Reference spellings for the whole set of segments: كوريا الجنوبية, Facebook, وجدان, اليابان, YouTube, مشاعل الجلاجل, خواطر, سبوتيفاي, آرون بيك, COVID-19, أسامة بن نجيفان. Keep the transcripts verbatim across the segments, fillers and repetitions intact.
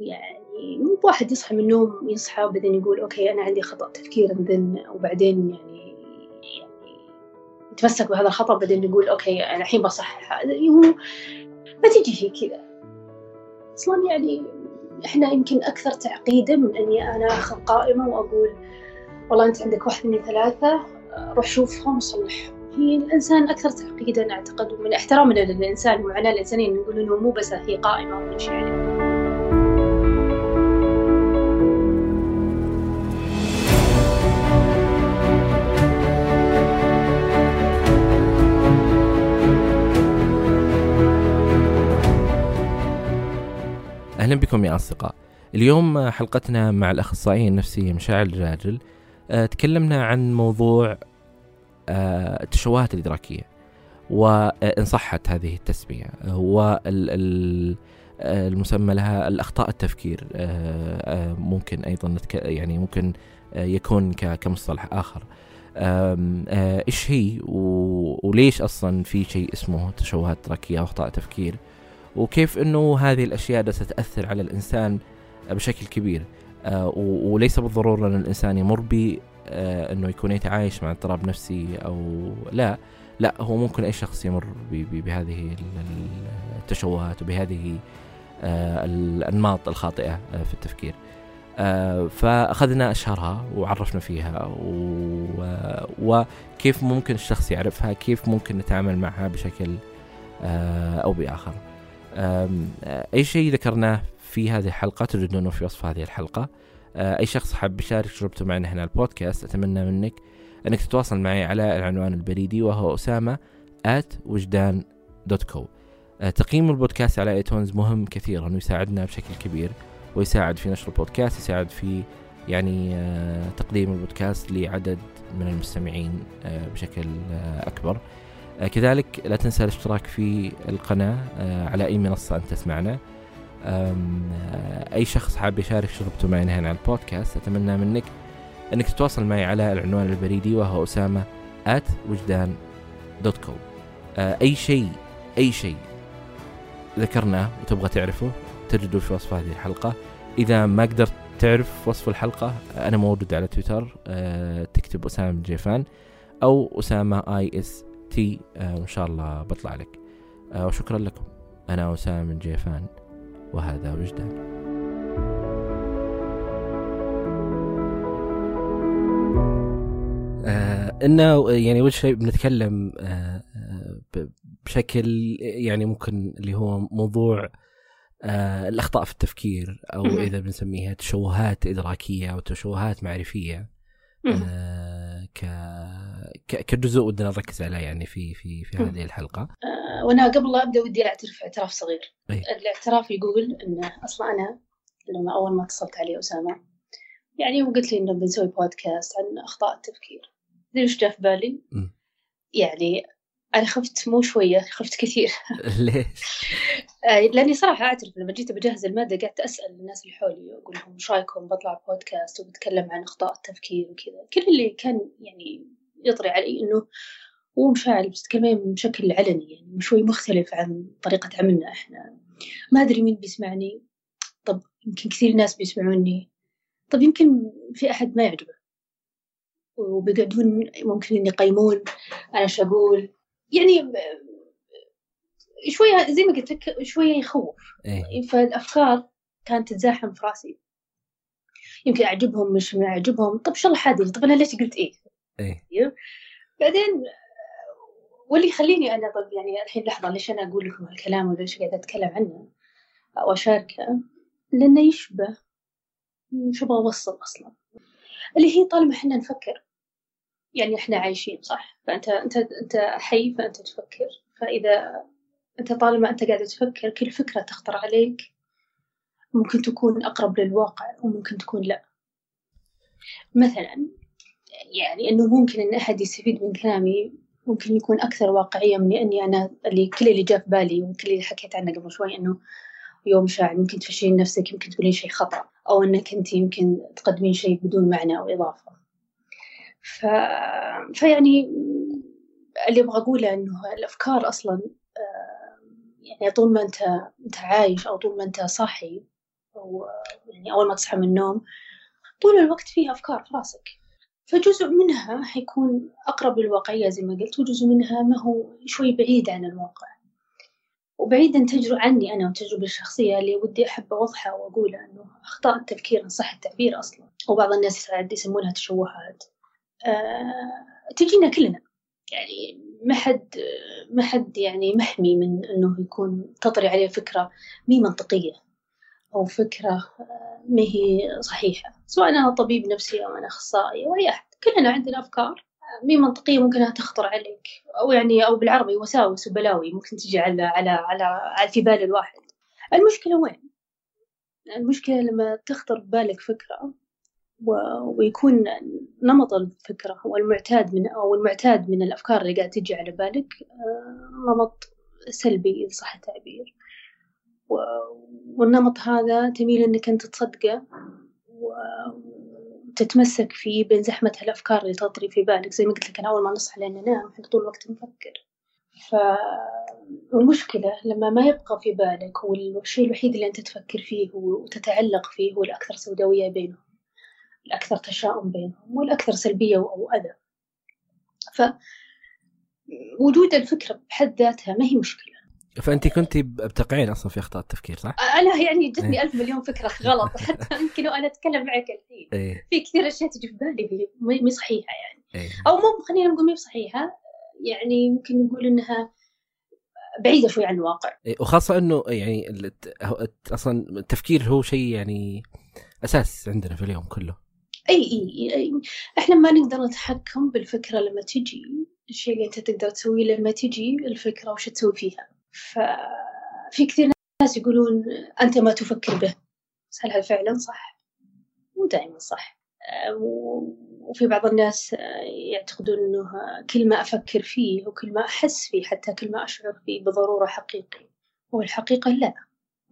يعني مو واحد يصحى من النوم يصحى وبعدين يقول أوكي أنا عندي خطأ تفكير ذن، وبعدين يعني يعني يتمسك بهذا الخطأ وبعدين يقول أوكي أنا الحين بصحح هذا. هو ما تيجي هي كذا أصلاً. يعني إحنا يمكن أكثر تعقيدا من أني أنا أخذ قائمة وأقول والله أنت عندك واحد اثنين ثلاثة روح شوفهم وصلحهم. هي الإنسان أكثر تعقيدا أعتقد، ومن احترامنا للإنسان ومعاناة الإنسانية نقول إنه مو بس هي قائمة ونمشي عليها. أهلا بكم يا أصدقاء. اليوم حلقتنا مع الأخصائية النفسية مشاعل الجلاجل تكلمنا عن موضوع التشوهات الإدراكية، وإن صحت هذه التسمية، والمسمى لها الأخطاء التفكير. ممكن أيضا يعني ممكن يكون كمصطلح آخر. إيش هي وليش أصلا في شيء اسمه تشوهات إدراكية أو أخطاء تفكير، وكيف أنه هذه الأشياء ستأثر على الإنسان بشكل كبير، وليس بالضرورة أن الإنسان يمر ب أنه يكون يتعايش مع اضطراب نفسي أو لا. لا، هو ممكن أي شخص يمر بهذه التشوهات وبهذه الأنماط الخاطئة في التفكير. فأخذنا أشهرها وعرفنا فيها وكيف ممكن الشخص يعرفها، كيف ممكن نتعامل معها بشكل أو بآخر. أي شيء ذكرناه في هذه الحلقة تجدونه في وصف هذه الحلقة. أي شخص حاب يشارك تجربته معنا هنا البودكاست، أتمنى منك أنك تتواصل معي على العنوان البريدي وهو أسامة آت وجدان دوت كو. تقييم البودكاست على آيتونز مهم كثيرا ويساعدنا بشكل كبير، ويساعد في نشر البودكاست، يساعد في يعني تقديم البودكاست لعدد من المستمعين بشكل أكبر. كذلك لا تنسى الاشتراك في القناة على أي منصة أنت تسمعنا. أي شخص حاب يشارك تجربته معنا هنا على البودكاست، أتمنى منك أنك تتواصل معي على العنوان البريدي وهو أسامة آت وجدان دوت كو. أي شيء أي شيء ذكرناه وتبغى تعرفه تجده في وصف هذه الحلقة. إذا ما قدرت تعرف وصف الحلقة، أنا موجود على تويتر، تكتب أسامة بن نجيفان أو أسامة آي إس تي، إن شاء الله بطلع لك. وشكرا لكم. أنا أسامة بن نجيفان وهذا وجدان. آه إنه يعني وش بنتكلم آه بشكل يعني ممكن اللي هو موضوع آه الأخطاء في التفكير، أو إذا بنسميها تشوهات إدراكية أو تشوهات معرفية. آه ك كجزء ودنا نركز عليه يعني في في في هذه الحلقة. آه وانا قبل لا ابدا ودي اعترف اعتراف صغير. أيه. الاعتراف يقول ان اصلا انا لما اول ما اتصلت علي أسامة يعني وقلت لي انه بنسوي بودكاست عن اخطاء التفكير، ادري ايش جاء في بالي؟ م. يعني انا خفت، مو شويه، خفت كثير. ليش؟ آه لاني صراحه اعترف لما جيت بجهز الماده قعدت اسال الناس اللي حولي واقول لهم ايش رايكم بطلع بودكاست وبتكلم عن اخطاء التفكير وكذا. كل اللي كان يعني يطري علي إنه هو مشاعل بتتكلم بشكل علني، يعني شوي مختلف عن طريقة عملنا إحنا. ما أدري مين بيسمعني، طب يمكن كثير ناس بيسمعوني، طب يمكن في أحد ما يعجبه وبيقعدون ممكن إن يقيمون أنا شو أقول. يعني شوية زي ما قلت لك شوية يخوف. إيه. فالأفكار كانت تتزاحم في رأسي، يمكن أعجبهم مش ما أعجبهم، طب شو الله حادي، طب أنا ليش قلت إيه. إيه. بعدين واللي يخليني أنا طب يعني الحين لحظة ليش أنا أقول لكم هالكلام وليش قاعدة أتكلم عنه أو أشاركه، لأنه يشبه شو أبغى أوصل أصلا اللي هي طالما إحنا نفكر، يعني إحنا عايشين صح، فأنت أنت أنت حي فأنت تفكر، فإذا أنت طالما أنت قاعدة تفكر كل فكرة تخطر عليك ممكن تكون أقرب للواقع وممكن تكون لا. مثلا يعني إنه ممكن إن أحد يستفيد من كلامي، ممكن يكون أكثر واقعية من إني أنا اللي كل اللي جاء في بالي وكل اللي حكيت عنه قبل شوي، إنه يوم شاعر ممكن تفشلين نفسك، يمكن تقولين شيء خطأ، أو إنك أنت يمكن تقدمين شيء بدون معنى أو إضافة. ف... فيعني اللي أبغى أقوله إنه الأفكار أصلاً يعني طول ما أنت أنت عايش أو طول ما أنت صاحي ويعني أول ما تصحى من النوم طول الوقت فيها أفكار في راسك، فجزء منها حيكون أقرب للواقعية زي ما قلت، وجزء منها ما هو شوي بعيد عن الواقع وبعيد عن تجربة عني أنا وتجربة الشخصية اللي ودي أحب أوضحها وأقولها أنه أخطاء التفكير إن صح التعبير أصلا، وبعض الناس يسمونها تشوهات. أه... تجينا كلنا يعني، ما حد ما حد يعني محمي من أنه يكون تطري عليه فكرة مي منطقية أو فكرة ما هي صحيحة، سواء أنا طبيب نفسي أو أنا أخصائي أو أي أحد، كلنا عندنا أفكار مي منطقية ممكنها تخطر عليك، أو يعني أو بالعربي وساوس وبلاوي ممكن تجي على على على, على في بال الواحد. المشكلة وين؟ المشكلة لما تخطر ببالك فكرة ويكون نمط الفكرة هو المعتاد من أو المعتاد من الأفكار اللي قاعد تجي على بالك نمط سلبي إذا صح التعبير، والنمط هذا تميل إنك أنت تصدقه وتتمسك فيه بين زحمة هالأفكار اللي تطري في بالك. زي ما قلت لك أنا أول ما نصحى لأن ننام إحنا طول الوقت نفكر، فالمشكلة لما ما يبقى في بالك، والشيء الوحيد اللي أنت تفكر فيه وتتعلق فيه هو الأكثر سوداوية بينهم، الأكثر تشاؤم بينهم، والأكثر سلبية أو أذى. فوجود الفكرة بحد ذاتها ما هي مشكلة. فأنتي كنتي بتقعين أصلا في أخطاء التفكير صح؟ أنا يعني جتني إيه؟ ألف مليون فكرة غلط حتى يمكن أنا أتكلم معك الحين إيه؟ في كثير أشياء تجي في بالي مي صحيحة يعني إيه؟ أو مو خلينا نقول مي صحيحة، يعني ممكن نقول إنها بعيدة شوي عن الواقع. إيه وخاصة إنه يعني الت... أصلا التفكير هو شيء يعني أساس عندنا في اليوم كله. أي, اي اي احنا ما نقدر نتحكم بالفكره لما تجي، الشيء اللي انت تقدر تسويه لما تجي الفكره وش تسوي فيها. ففي كثير ناس يقولون انت ما تفكر به، هل هذا فعلا صح؟ مو دائما صح. وفي بعض الناس يعتقدون انه كل ما افكر فيه وكل ما احس فيه حتى كل ما اشعر فيه بضروره حقيقي، والحقيقه لا،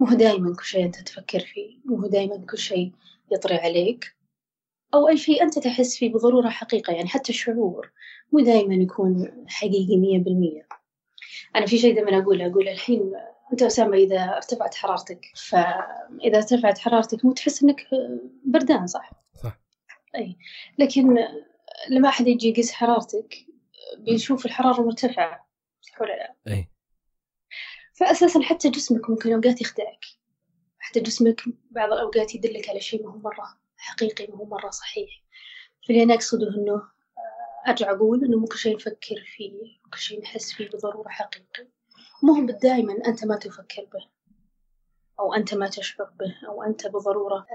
مو دائما كل شيء انت تفكر فيه، مو دائما كل شيء يطري عليك أو أي شيء أنت تحس فيه بضرورة حقيقة. يعني حتى الشعور مو دائما يكون حقيقي مية بالمية. أنا في شيء دائما أقوله أقول الحين أنت أسامة إذا ارتفعت حرارتك، فإذا ارتفعت حرارتك مو تحس أنك بردان صح؟ صح. أي لكن لما أحد يجي يقيس حرارتك بيشوف الحرارة مرتفعة صح ولا لا؟ أي. فأساسا حتى جسمك ممكن أوقات يخدعك، حتى جسمك بعض الأوقات يدلك على شيء ما هو مرة حقيقي وهو مرة صحيح. فاللي أنا أقصده أنه أرجع أقول أنه مو كل شيء نفكر فيه مو كل شيء نحس فيه بضرورة حقيقي، مو دائما أنت ما تفكر به أو أنت ما تشعر به أو أنت بضرورة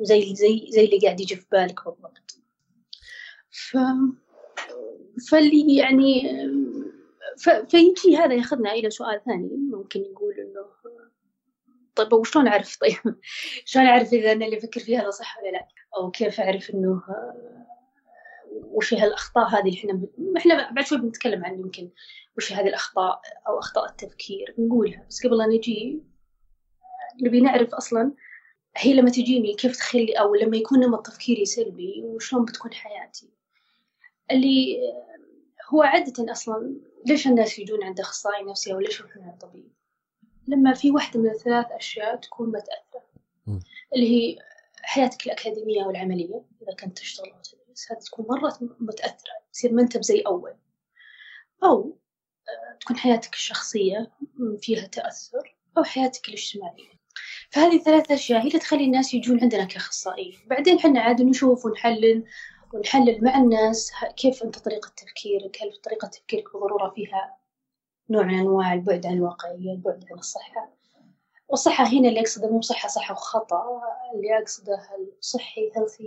زي زي زي اللي قاعد يجي في بالك بالضبط. ف فاللي يعني ف... فيجي هذا ياخذنا إلى سؤال ثاني، ممكن نقول أنه طيب وشلون أعرف طيب شلون أعرف إذا أنا اللي أفكر فيها هذا صح ولا لا، أو كيف أعرف إنه وش هالأخطاء هذه اللي إحنا ب... إحنا بعد شوي بنتكلم عن يمكن وش هذه الأخطاء أو أخطاء التفكير نقولها، بس قبل أن نجي نبي نعرف أصلاً هي لما تجيني كيف تخلي أو لما يكون نمط تفكيري سلبي وشلون بتكون حياتي. اللي هو عادة أصلاً ليش الناس يجون عند أخصائي نفسي أو ليش يروحون عند طبيب؟ لما في واحدة من الثلاث أشياء تكون متأثرة، اللي هي حياتك الأكاديمية والعملية إذا كنت تشتغل أو تدرس، هذه تكون مرة متأثرة تصير ما أنت بزي أول، أو تكون حياتك الشخصية فيها تأثر، أو حياتك الاجتماعية. فهذه الثلاث أشياء هي اللي تخلي الناس يجون عندنا كأخصائيين. بعدين حنا عاد نشوف ونحلل ونحلل مع الناس كيف أنت طريقة تفكيرك، هل طريقة تفكيرك بضرورة فيها نوع من أنواع البعد عن الواقعية، البعد عن الصحة. والصحة هنا اللي أقصده مو صحة صحة وخطأ، اللي أقصده الصحي healthy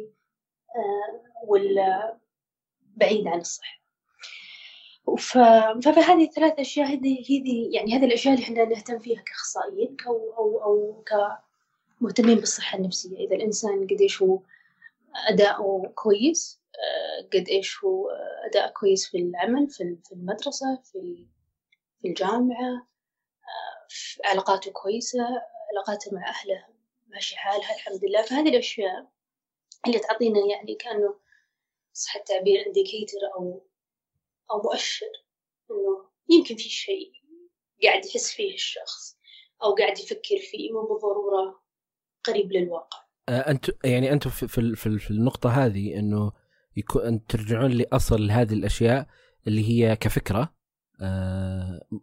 ولا بعيد عن الصحة. فهذه الثلاث أشياء هذه هذه يعني هذه الأشياء اللي إحنا نهتم فيها كأخصائيين أو أو أو كمهتمين بالصحة النفسية. إذا الإنسان قد إيش هو أداؤه كويس، قد إيش هو أداء كويس في العمل، في في المدرسة، في في الجامعة، علاقاته كويسة، علاقاته مع أهله ماشي حالها الحمد لله. فهذه الأشياء اللي تعطينا يعني كأنه صح التعبير إنديكيتر أو أو مؤشر إنه يمكن في شيء قاعد يحس فيه الشخص أو قاعد يفكر فيه مو بالضرورة قريب للواقع. أنت يعني أنتم في في في النقطة هذه إنه يكون أن ترجعون لأصل هذه الأشياء اللي هي كفكرة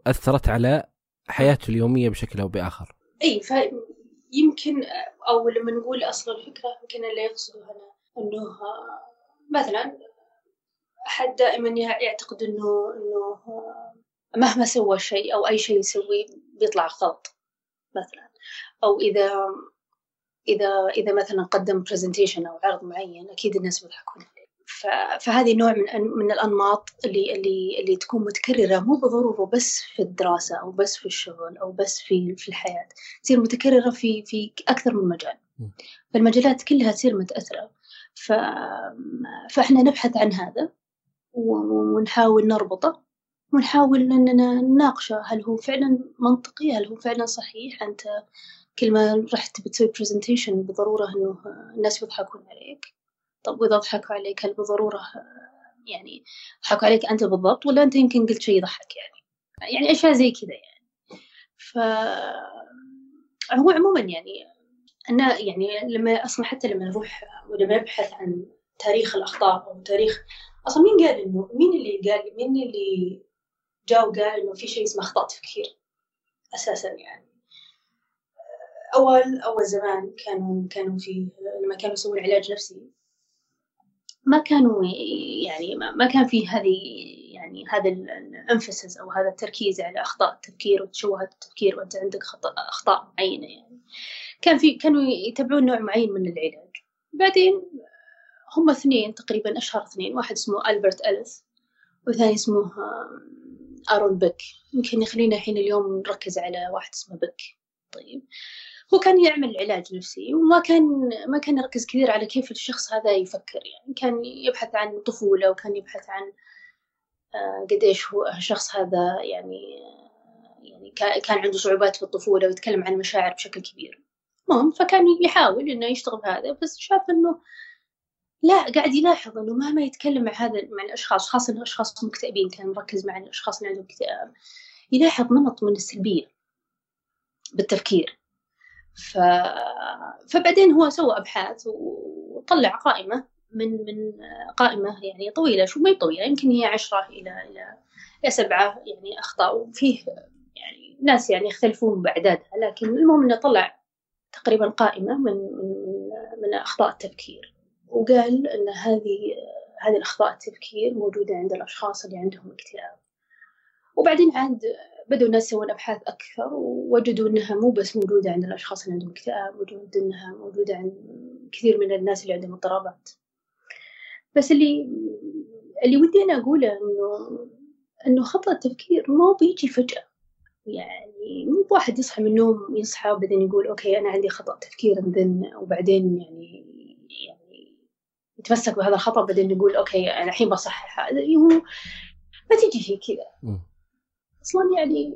أثرت على حياته اليومية بشكل أو بآخر. أي فيمكن أو لما نقول أصل الفكرة يمكن اللي يقصده هنا إنه مثلا أحد دائما يعتقد إنه إنه مهما سوى شيء أو أي شيء يسويه بيطلع غلط مثلا، أو إذا إذا إذا مثلا قدم برزنتيشن أو عرض معين أكيد الناس بيضحكون عليه. فهذه نوع من من الأنماط اللي اللي اللي تكون متكررة، مو بضروره بس في الدراسة أو بس في الشغل أو بس في في الحياة، تصير متكررة في في أكثر من مجال، فالمجالات كلها تصير متأثرة. ف فإحنا نبحث عن هذا ونحاول نربطه ونحاول أننا نناقشه، هل هو فعلا منطقي، هل هو فعلا صحيح. أنت كل ما رحت بتسوي presentation بضرورة إنه الناس بيضحكون عليك، طب وإذا ضحكوا عليك هل بضرورة يعني ضحكوا عليك أنت بالضبط، ولا أنت يمكن قلت شيء يضحك يعني يعني أشياء زي كذا يعني. فهو عموما يعني أنا يعني لما أصلا حتى لما نروح ولما نبحث عن تاريخ الأخطاء أو تاريخ أصلا مين قال إنه مين اللي قال مين اللي جاء وقال إنه في شيء اسمه أخطاء تفكير أساسا يعني. أول أول زمان كانوا كانوا في لما كانوا يسوون علاج نفسي ما كانوا يعني ما كان في هذه يعني هذا الانفسس أو هذا التركيز على أخطاء التفكير وتشوهات التفكير وأنت عندك أخطاء معينة يعني. كان في كانوا يتبعون نوع معين من العلاج. بعدين هم اثنين تقريبا أشهر اثنين، واحد اسمه ألبرت ألِس والثاني اسمه آرون بيك، يمكن يخلينا الحين اليوم نركز على واحد اسمه بيك. طيب هو كان يعمل علاج نفسي وما كان ما كان يركز كثير على كيف الشخص هذا يفكر يعني، كان يبحث عن طفولة وكان يبحث عن قد ايش هو الشخص هذا يعني يعني كان عنده صعوبات في الطفولة ويتكلم عن مشاعر بشكل كبير. المهم فكان يحاول انه يشتغل هذا، بس شاف انه لا قاعد يلاحظ انه مهما يتكلم مع هذا مع الاشخاص خاصة الاشخاص المكتئبين، كان مركز مع الاشخاص اللي عندهم اكتئاب، يلاحظ نمط من السلبية بالتفكير. ف... فبعدين هو سوى أبحاث وطلع قائمة من من قائمة يعني طويلة، شو ما طويلة يمكن هي عشرة إلى إلى إلى سبعة يعني أخطاء، وفيه يعني ناس يعني يختلفون بأعدادها، لكن المهم إنه طلع تقريبا قائمة من من من أخطاء التفكير، وقال إن هذه هذه الأخطاء التفكير موجودة عند الأشخاص اللي عندهم اكتئاب. وبعدين عاد بدوا الناس يسوون أبحاث أكثر ووجدوا أنها مو بس موجودة عند الأشخاص اللي عندهم اكتئاب، وجدوا أنها موجودة عند كثير من الناس اللي عندهم اضطرابات. بس اللي اللي ودي أنا أقوله إنه إنه خطأ التفكير ما بيجي فجأة يعني، مو واحد يصحى من النوم يصحى وبعدين يقول أوكي أنا عندي خطأ تفكير وبعدين يعني يعني يتمسك بهذا الخطأ وبعدين يقول أوكي أنا الحين بصحح هذا، ما تيجي في كذا أصلاً يعني.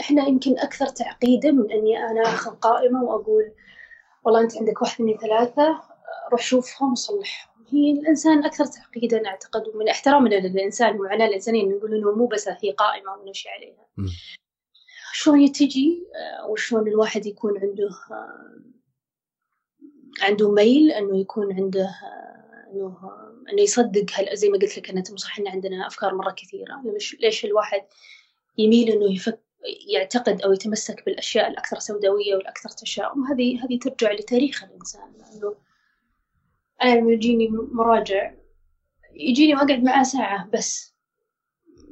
إحنا يمكن أكثر تعقيداً من أني أنا أخذ قائمة وأقول والله أنت عندك واحد اثنين ثلاثة روح شوفهم صلحهم. هي الإنسان أكثر تعقيداً أعتقد، ومن احترامنا للإنسان ومعنا الإنسانين نقول إنه مو بس هي قائمة ونمشي عليها. شلون يتجي وشلون الواحد يكون عنده عنده ميل إنه يكون عنده إنه إنه يصدق هال زي ما قلت لك أنا صح إن عندنا أفكار مرة كثيرة، ليش الواحد يميل إنه يفك يعتقد أو يتمسك بالأشياء الأكثر سوداوية والأكثر تشاؤم. هذه هذه ترجع لتاريخ الإنسان، لأنه أنا لما يجيني مراجع يجيني وأقعد معاه ساعة بس،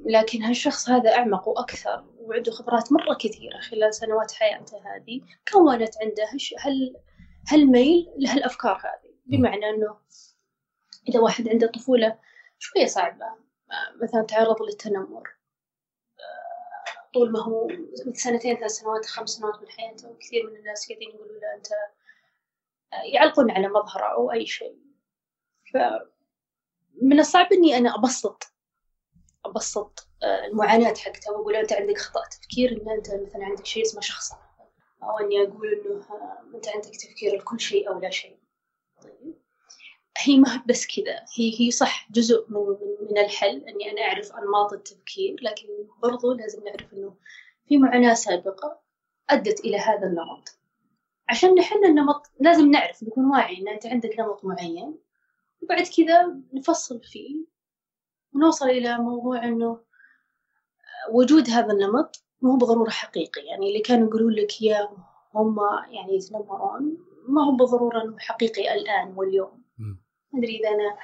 لكن هالشخص هذا أعمق وأكثر وعنده خبرات مرة كثيرة خلال سنوات حياته، هذه كونت عنده هال هالميل لهالأفكار هذه. بمعنى إنه إذا واحد عنده طفولة شوية صعبة مثلا تعرض للتنمر طول ما هو سنتين ثلاث سنوات خمس سنوات من حياته، وكثير من الناس قاعدين يقولوا له أنت يعلقون على مظهره أو أي شيء. فمن الصعب إني أنا أبسط أبسط المعاناة حقته وأقول أنت عندك خطأ تفكير، إن أنت مثلا عندك شيء اسمه شخصنة، أو إني أقول إنه أنت عندك تفكير لكل شيء أو لا شيء. طيب هي ما بس كذا، هي هي صح جزء من من الحل إني أنا أعرف أنماط التفكير، لكن برضو لازم نعرف إنه في معاناة سابقة أدت إلى هذا النمط، عشان نحن النمط لازم نعرف نكون واعي إن أنت عندك نمط معين، وبعد كذا نفصل فيه ونوصل إلى موضوع إنه وجود هذا النمط مو بضرورة حقيقي. يعني اللي كانوا يقولون لك يا هم يعني يتنمرون ما هو بضرورة إنه حقيقي الآن واليوم. ما أدري إذا أنا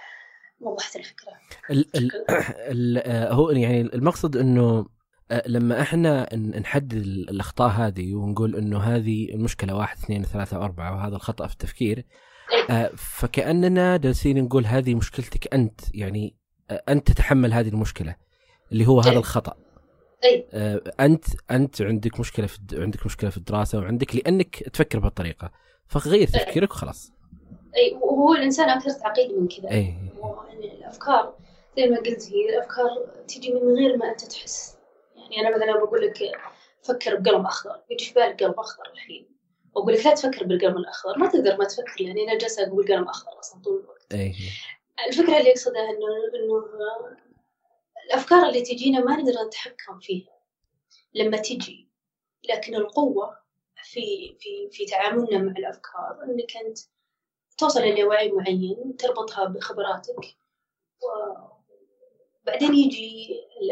وضحت الفكرة. ال ال ال هو يعني المقصد إنه لما احنا نحدد الاخطاء هذه ونقول انه هذه المشكله واحد اثنين ثلاثة أربعة وهذا الخطأ في التفكير، فكأننا جالسين نقول هذه مشكلتك انت، يعني انت تتحمل هذه المشكله اللي هو هذا الخطأ. انت انت عندك مشكله في عندك مشكله في الدراسه وعندك لانك تفكر بهالطريقه، فغير تفكيرك وخلاص. اي وهو الانسان اكثر تعقيد من كذا. اي الافكار زي ما قلت هي الافكار تجي من غير ما انت تحس. يعني أنا مثلاً بقول لك فكر بقلم أخضر، يجي في بالك قلم أخضر الحين، وأقول لك لا تفكر بالقلم الأخضر، ما تقدر ما تفكر، يعني أنا جالسة أقول قلم أخضر أصلاً طول الوقت. أيه. الفكرة اللي أقصدها إنه إنه الأفكار اللي تجينا ما نقدر نتحكم فيها لما تجي، لكن القوة في في في تعاملنا مع الأفكار إنك أنت توصل إلى وعي معين تربطها بخبراتك و بعدين يجي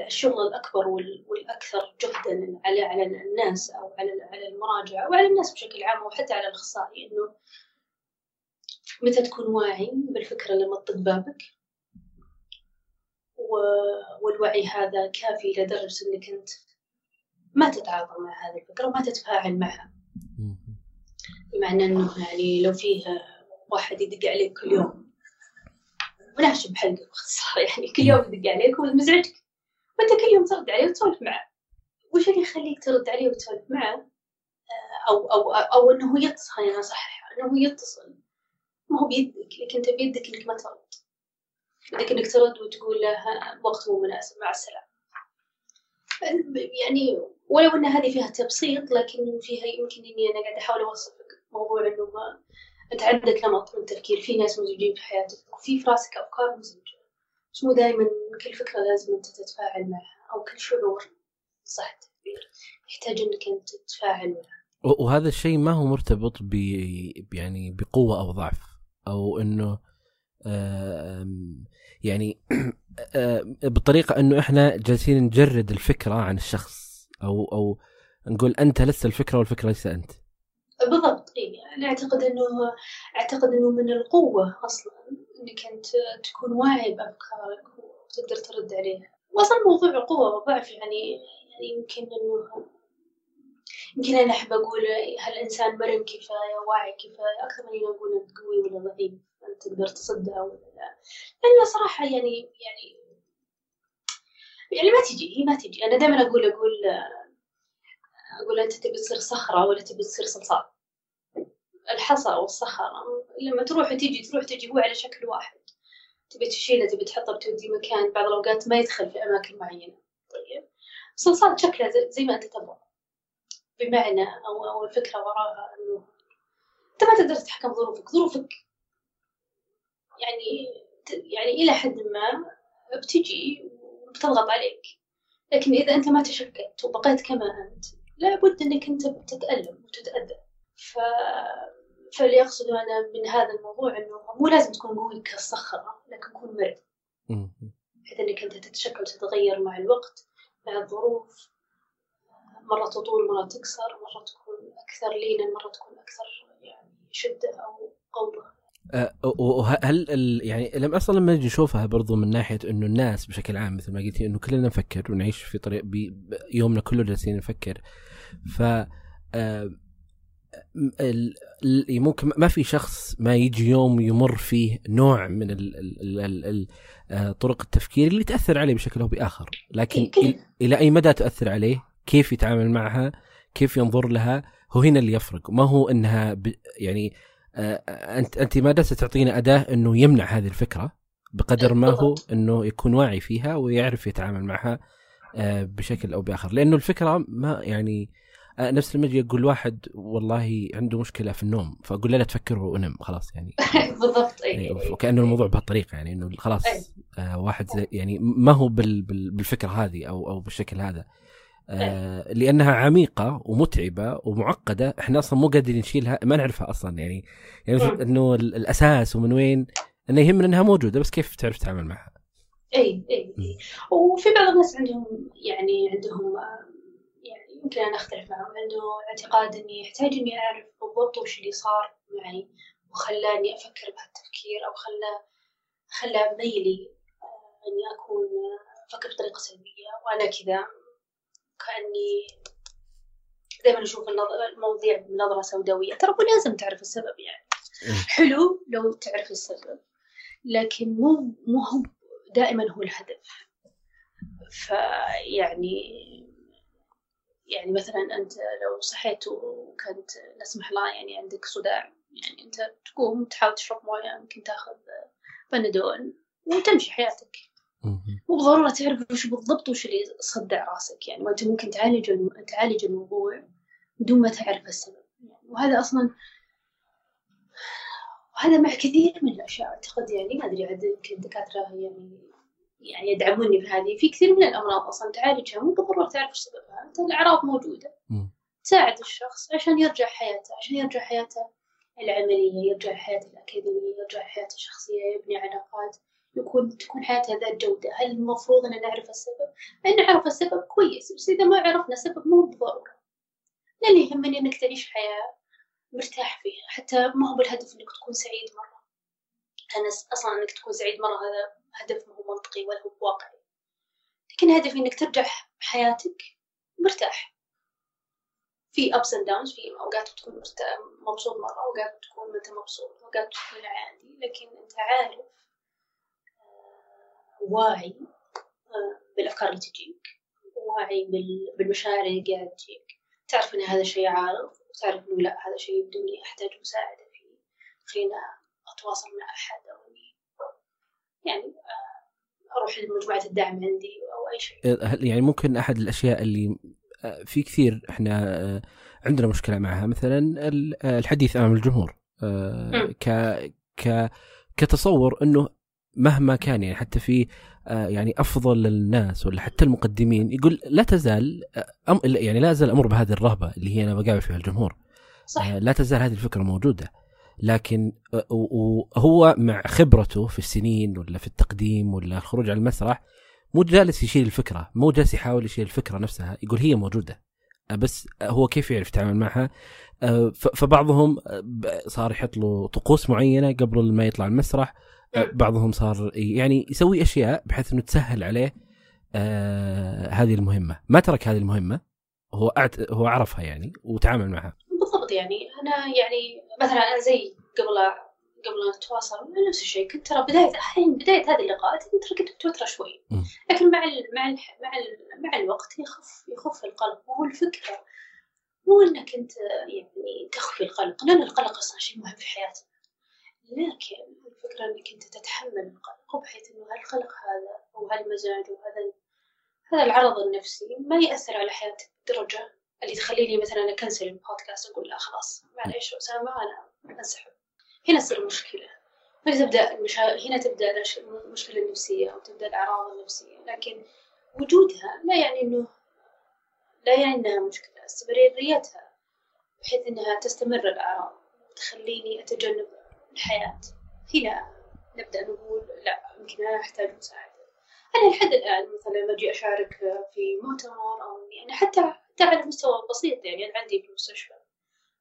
الشغل الأكبر والأكثر جهداً على على الناس أو على على المراجعة وعلى الناس بشكل عام وحتى على الأخصائي، إنه متى تكون واعي بالفكرة لما تطق بابك، والوعي هذا كافي لدرجة إنك أنت ما تتعاطى مع هذه الفكرة وما تتفاعل معها. بمعنى إنه يعني لو فيه واحد يدق عليك كل يوم ونعش بحلقة باختصار، يعني كل يوم يدق عليك ومزعجك وانت كل يوم ترد عليه وتسولف معه، وش اللي يخليك ترد عليه وتسولف معه؟ أو أو أو إنه هو يتصل، أنا صح إنه هو يتصل، ما هو بيدك، لكن أنت بيدك إنك ما ترد، بدك إنك ترد وتقول له وقت مو مناسب، مع السلامة. يعني ولو إن هذه فيها تبسيط، لكن فيها يمكن إني أنا قاعدة أحاول أوصف موضوع إنه ما أنت عندك نمط من التفكير، في ناس مزعجين في حياتك وفي في راسك أفكار مزعجة، مش مو دائما كل فكرة لازم أنت تتفاعل معها، أو كل شعور صح التعبير يحتاج أنك أنت تتفاعل معها. وهذا الشيء ما هو مرتبط ب يعني بقوة أو ضعف، أو إنه يعني بطريقة إنه إحنا جالسين نجرد الفكرة عن الشخص، أو أو نقول أنت لست الفكرة والفكرة ليس أنت. بالضبط. إيه أنا أعتقد إنه أعتقد إنه من القوة أصلاً إنك أنت تكون واعي بأفكارك وتقدر ترد عليها. وأصلاً موضوع القوة وضعف يعني يعني يمكن إنه يمكن أنا أحب أقول هل الإنسان مرن كفاية واعي كفاية أكثر من إنه أقول أنت قوي ولا ضعيف، أنت تقدر تصدها ولا لا، لأن صراحة يعني يعني يعني ما تجي هي ما تجي. أنا دائماً أقول أقول أقول أنت تبي تصير صخرة ولا تبي تصير صلصال؟ الحصى والصخرة لما تروح وتيجي تروح تجي هو على شكل واحد، تبي تشيله تبي تحطه بتودي مكان، بعض الأوقات ما يدخل في أماكن معينة. طيب الصلصال شكلها زي ما أنت تبغى، بمعنى أو أو الفكرة وراها إنه أنت ما تقدر تتحكم ظروفك، ظروفك يعني يعني إلى حد ما بتجي وبتضغط عليك، لكن إذا أنت ما تشكلت وبقيت كما أنت لابد أنك أنت تتألم وتتأذى. ف... فاللي أقصده أنا من هذا الموضوع إنه مو لازم تكون قوي كالصخرة، لكن تكون مرن بحيث أنك أنت تتشكل وتتغير مع الوقت مع الظروف، مرة تطول مرة تكسر، مرة تكون أكثر لينا، مرة تكون أكثر يعني شدة أو قوة. أه وهل يعني لما أصلا لما نجي نشوفها برضو من ناحية إنه الناس بشكل عام مثل ما قلتي إنه كلنا نفكر ونعيش في طريق بيومنا كله جالسين نفكر، ف ممكن ما في شخص ما يجي يوم يمر فيه نوع من ال ال ال ال طرق التفكير اللي تأثر عليه بشكل أو بآخر، لكن إلى أي مدى تأثر عليه، كيف يتعامل معها، كيف ينظر لها، هو هنا اللي يفرق. ما هو إنها يعني أنت أنت ما دست تعطينا أداة إنه يمنع هذه الفكرة بقدر ما هو إنه يكون واعي فيها ويعرف يتعامل معها بشكل أو بآخر، لأنه الفكرة ما يعني نفس لما أجي أقول واحد والله عنده مشكلة في النوم فأقول له لا تفكر وأنم خلاص، يعني بالضبط. أيه. وكأنه الموضوع بهالطريقة يعني إنه خلاص. أيه. واحد يعني ما هو بالفكرة هذه أو أو بالشكل هذا، آه لأنها عميقة ومتعبة ومعقدة، إحنا أصلا مو قادرين نشيلها، ما نعرفها أصلا يعني يعني إنه الأساس ومن وين، إنه يهمنا إنها موجودة بس كيف تعرف تتعامل معها. أي أي, أي. وفي بعض الناس عندهم يعني عندهم يعني يمكن أن أختلف معهم، عنده اعتقاد إني أحتاج إني أعرف بالضبط وش اللي صار معي وخلاني أفكر بهالتفكير، أو خلا خلا ميلي إني أكون أفكر بطريقة سلبية، وأنا كذا كأني دائما أشوف المواضيع بنظرة سوداوية. ترى مو لازم تعرف السبب، يعني حلو لو تعرف السبب، لكن مو مو هو دائما هو الهدف. فيعني يعني مثلا أنت لو صحيت وكنت لا سمح الله يعني عندك صداع، يعني أنت تقوم تحاول تشرب موية، يمكن تأخذ بنادول وتمشي حياتك، مو بضرورة تعرف وش بالضبط وش اللي صدع راسك. يعني ما أنت ممكن تعالج تعالج الموضوع بدون ما تعرف السبب، يعني وهذا أصلاً وهذا مع كثير من الأشياء. أعتقد يعني ما أدري عاد يمكن الدكاترة يعني يعني يدعموني في هذه. في كثير من الأمراض أصلاً تعالجها مو بضرورة تعرف وش سببها، الأعراض موجودة تساعد الشخص عشان يرجع حياته، عشان يرجع حياته العملية، يرجع حياته الأكاديمية، يرجع حياته الشخصية، يبني علاقات، يكون تكون حياتها ذات جودة. هل المفروض أن نعرف السبب؟ أن نعرف السبب كويس، بس إذا ما عرفنا سبب مو بضرورة. لأن يهمني أنك تعيش حياة مرتاح فيها، حتى ما هو بالهدف أنك تكون سعيد مرة. أنا أصلاً أنك تكون سعيد مرة هذا هدف ما هو منطقي ولا هو واقعي، لكن هدفي أنك ترجع حياتك مرتاح. في ups and downs، في أوقات تكون مبسوط مرة، أوقات تكون أنت مبسوط، أوقات تكون عادي، لكن أنت عارف واعي بالأفكار اللي تجيك، واعي بالمشاعر اللي قاعد تجيك، تعرف إن هذا الشيء عارض، وتعرف إنه لا هذا شيء بدني أحتاج مساعدة فيه، خلينا أتواصل مع أحد أو يعني أروح لمجموعة الدعم عندي أو أي شيء. يعني ممكن أحد الأشياء اللي في كثير إحنا عندنا مشكلة معها مثلا الحديث أمام الجمهور، ك ك كتصور إنه مهما كان يعني حتى في يعني أفضل الناس ولا حتى المقدمين يقول لا تزال يعني لا أزال أمر بهذه الرهبة اللي هي أنا بقابل فيها الجمهور، صح. لا تزال هذه الفكرة موجودة، لكن وهو مع خبرته في السنين ولا في التقديم ولا الخروج على المسرح مو جالس يشيل الفكرة، مو جالس يحاول يشيل الفكرة نفسها، يقول هي موجودة بس هو كيف يعرف يتعامل معها. فبعضهم صار يحط له طقوس معينة قبل ما يطلع المسرح، بعضهم صار يعني يسوي أشياء بحيث أنه تسهل عليه آه هذه المهمة. ما ترك هذه المهمة، هو هو عرفها يعني وتعامل معها بالضبط. يعني أنا يعني مثلا أنا زي قبل قبل نتواصل نفس الشيء، كنت ترى بداية الحين بداية هذه اللقاءات كنت تركت بتوتر شوي، لكن مع ال مع ال مع ال مع الوقت يخف يخف القلق. وهو الفكرة مو إنك أنت يعني تخفي القلق، لأن القلق أصلا شيء مهم في حياتنا، لكن الفكرة إنك أنت تتحمل القلق بحيث إنه هالقلق هذا وهالمزاج وهذا هذا العرض النفسي ما يأثر على حياتك بالدرجة اللي تخليني مثلاً أكنسل البودكاست وأقول لا خلاص معليش أسامة أنا أنسحب. هنا تصير المشكلة، هنا تبدأ المشا... هنا تبدأ المشكلة النفسية أو تبدأ الأعراض النفسية، لكن وجودها لا يعني إنه لا يعني إنها مشكلة. استمراريتها بحيث إنها تستمر الأعراض تخليني أتجنب الحياة. هنا نبدأ نقول لا يمكن أنا أحتاج مساعدة. أنا لحد الآن مثلا ما أجي أشارك في مؤتمر أو يعني حتى حتى على مستوى بسيط، يعني أنا عندي في المستشفى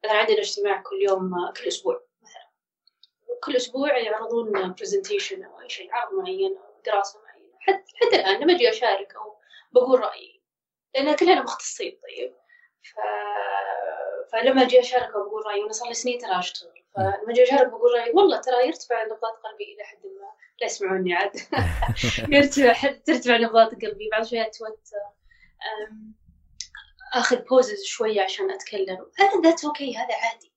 مثلا عندنا اجتماع كل يوم كل أسبوع مثلا، كل أسبوع يعرضون presentation أو أي شيء عرض معين أو دراسة معينة. حتى حتى الآن لما أجي أشارك أو بقول رأيي لأن كلنا مختصين، طيب ف... فلما أجي أشارك أو بقول رأيي وأنا صار لي سنين ترى أشتغل، فلما أجي أشارك بقول رأيي والله ترى يرتفع نبضات قلبي إلى حد ما، لا يسمعوني عاد يرتفع حد ترتفع نبضات قلبي بعض شوية توتر، أخذ بوزز شوية عشان أتكلم. هذا أوكي، هذا عادي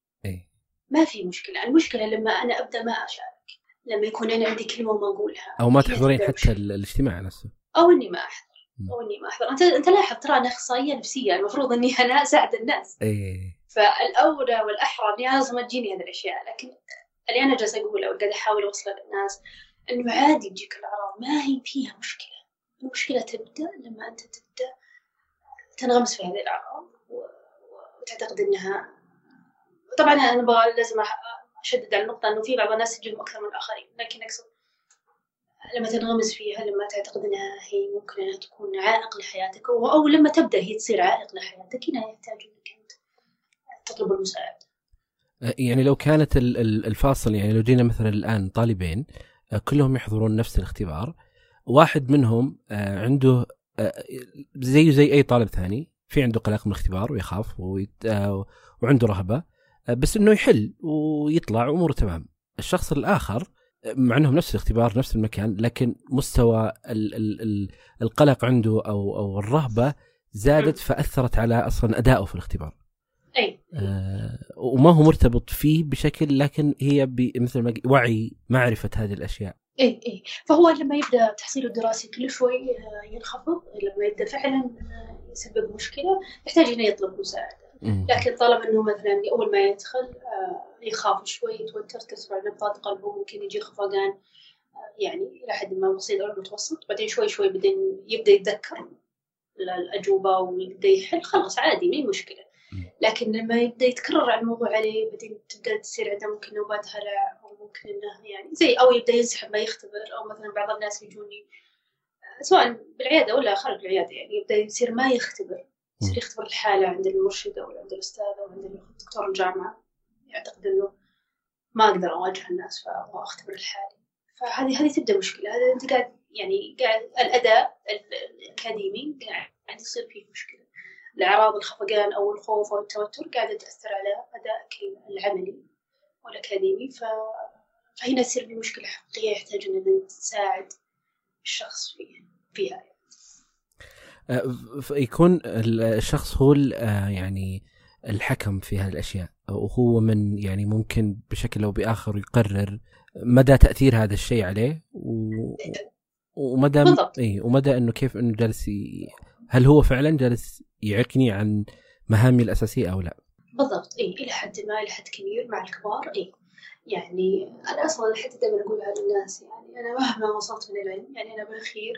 ما في مشكلة. المشكلة لما أنا أبدأ ما أشارك، لما يكون أنا عندي كلمة وما أقولها، أو ما تحضرين حتى الاجتماع نفسه، أو إني ما أحضر أو إني ما أحضر. أنت أنت لاحظ ترى أنا أخصائية نفسية، المفروض إني أنا أساعد الناس، أي. فالأولى والأحرى إني لازم تجيني هذه الأشياء، لكن اللي أنا جالسة أقوله أو قاعد أحاول أوصل للناس إنه عادي تجيك الأعراض، ما هي فيها مشكلة. المشكلة تبدأ لما أنت تبدأ تنغمس في هذه الأعراض وتعتقد أنها، طبعا أنا أبغى لازم أشدد على النقطة أنه في بعض الناس يجون أكثر من الآخرين، لكن أقصد لما تنغمس فيها، لما تعتقد أنها هي ممكن أنها تكون عائق لحياتك، أو لما تبدأ هي تصير عائق لحياتك، هنا يحتاج أنك أنت تطلب المساعدة. يعني لو كانت الفاصل، يعني لو جينا مثلا الآن طالبين كلهم يحضرون نفس الاختبار، واحد منهم عنده زيه زي أي طالب ثاني، في عنده قلق من الاختبار ويخاف وعنده رهبة، بس إنه يحل ويطلع أموره تمام. الشخص الآخر مع أنهم نفس الاختبار نفس المكان، لكن مستوى ال ال ال القلق عنده أو أو الرهبة زادت، فأثرت على أصلا أدائه في الاختبار. أي. آه وما هو مرتبط فيه بشكل، لكن هي مثل وعي معرفة هذه الأشياء. إيه إيه فهو لما يبدأ تحصيله الدراسي كل شوي ينخفض، لما يبدأ فعلا يسبب مشكلة يحتاج إنه يطلب مساعدة. لكن طالما إنه مثلا أول ما يدخل يخاف شوي، يتوتر، تسرع نبضات قلبه، ممكن يجي خفقان يعني إلى حد ما وصل إلى المتوسط، بعدين شوي شوي بعدين يبدأ يتذكر الأجوبة ويبدأ يحل، خلاص عادي ما هي مشكلة. لكن لما يبدأ يتكرر على الموضوع عليه، بعدين تبدأ تصير عنده ممكن نوبات هلع، أو ممكن إنه يعني زي أو يبدأ ينسحب ما يختبر، أو مثلا بعض الناس يجوني سواء بالعيادة ولا خارج العيادة، يعني يبدأ يصير ما يختبر، يصير يختبر الحالة عند المرشد أو عند الأستاذ أو عند دكتور الجامعة، يعتقد إنه ما أقدر أواجه الناس فأبغى أختبر الحالة. فهذه هذه تبدأ مشكلة، هذا أنت قاعد يعني قاعد الأداء الأكاديمي قاعد يصير فيه مشكلة. الأعراض الخفقان أو الخوف أو التوتر قاعدة تأثر على أدائك العملي والأكاديمي، فهنا يصير بمشكلة حقيقية يحتاج أن تساعد الشخص فيها. فيكون الشخص هو يعني الحكم في هذه الأشياء، وهو من يعني ممكن بشكل أو بآخر يقرر مدى تأثير هذا الشيء عليه، ومدى إيه ومدى إنه كيف إنه جالس، هل هو فعلا جالس يعكني عن مهامي الأساسية أو لا؟ بالضبط. إيه إلى حد ما، إلى حد كبير مع الكبار. إيه يعني أنا أصلا حتى دائما أقولها للناس، يعني أنا مهما وصلت من العلم، يعني أنا بالأخير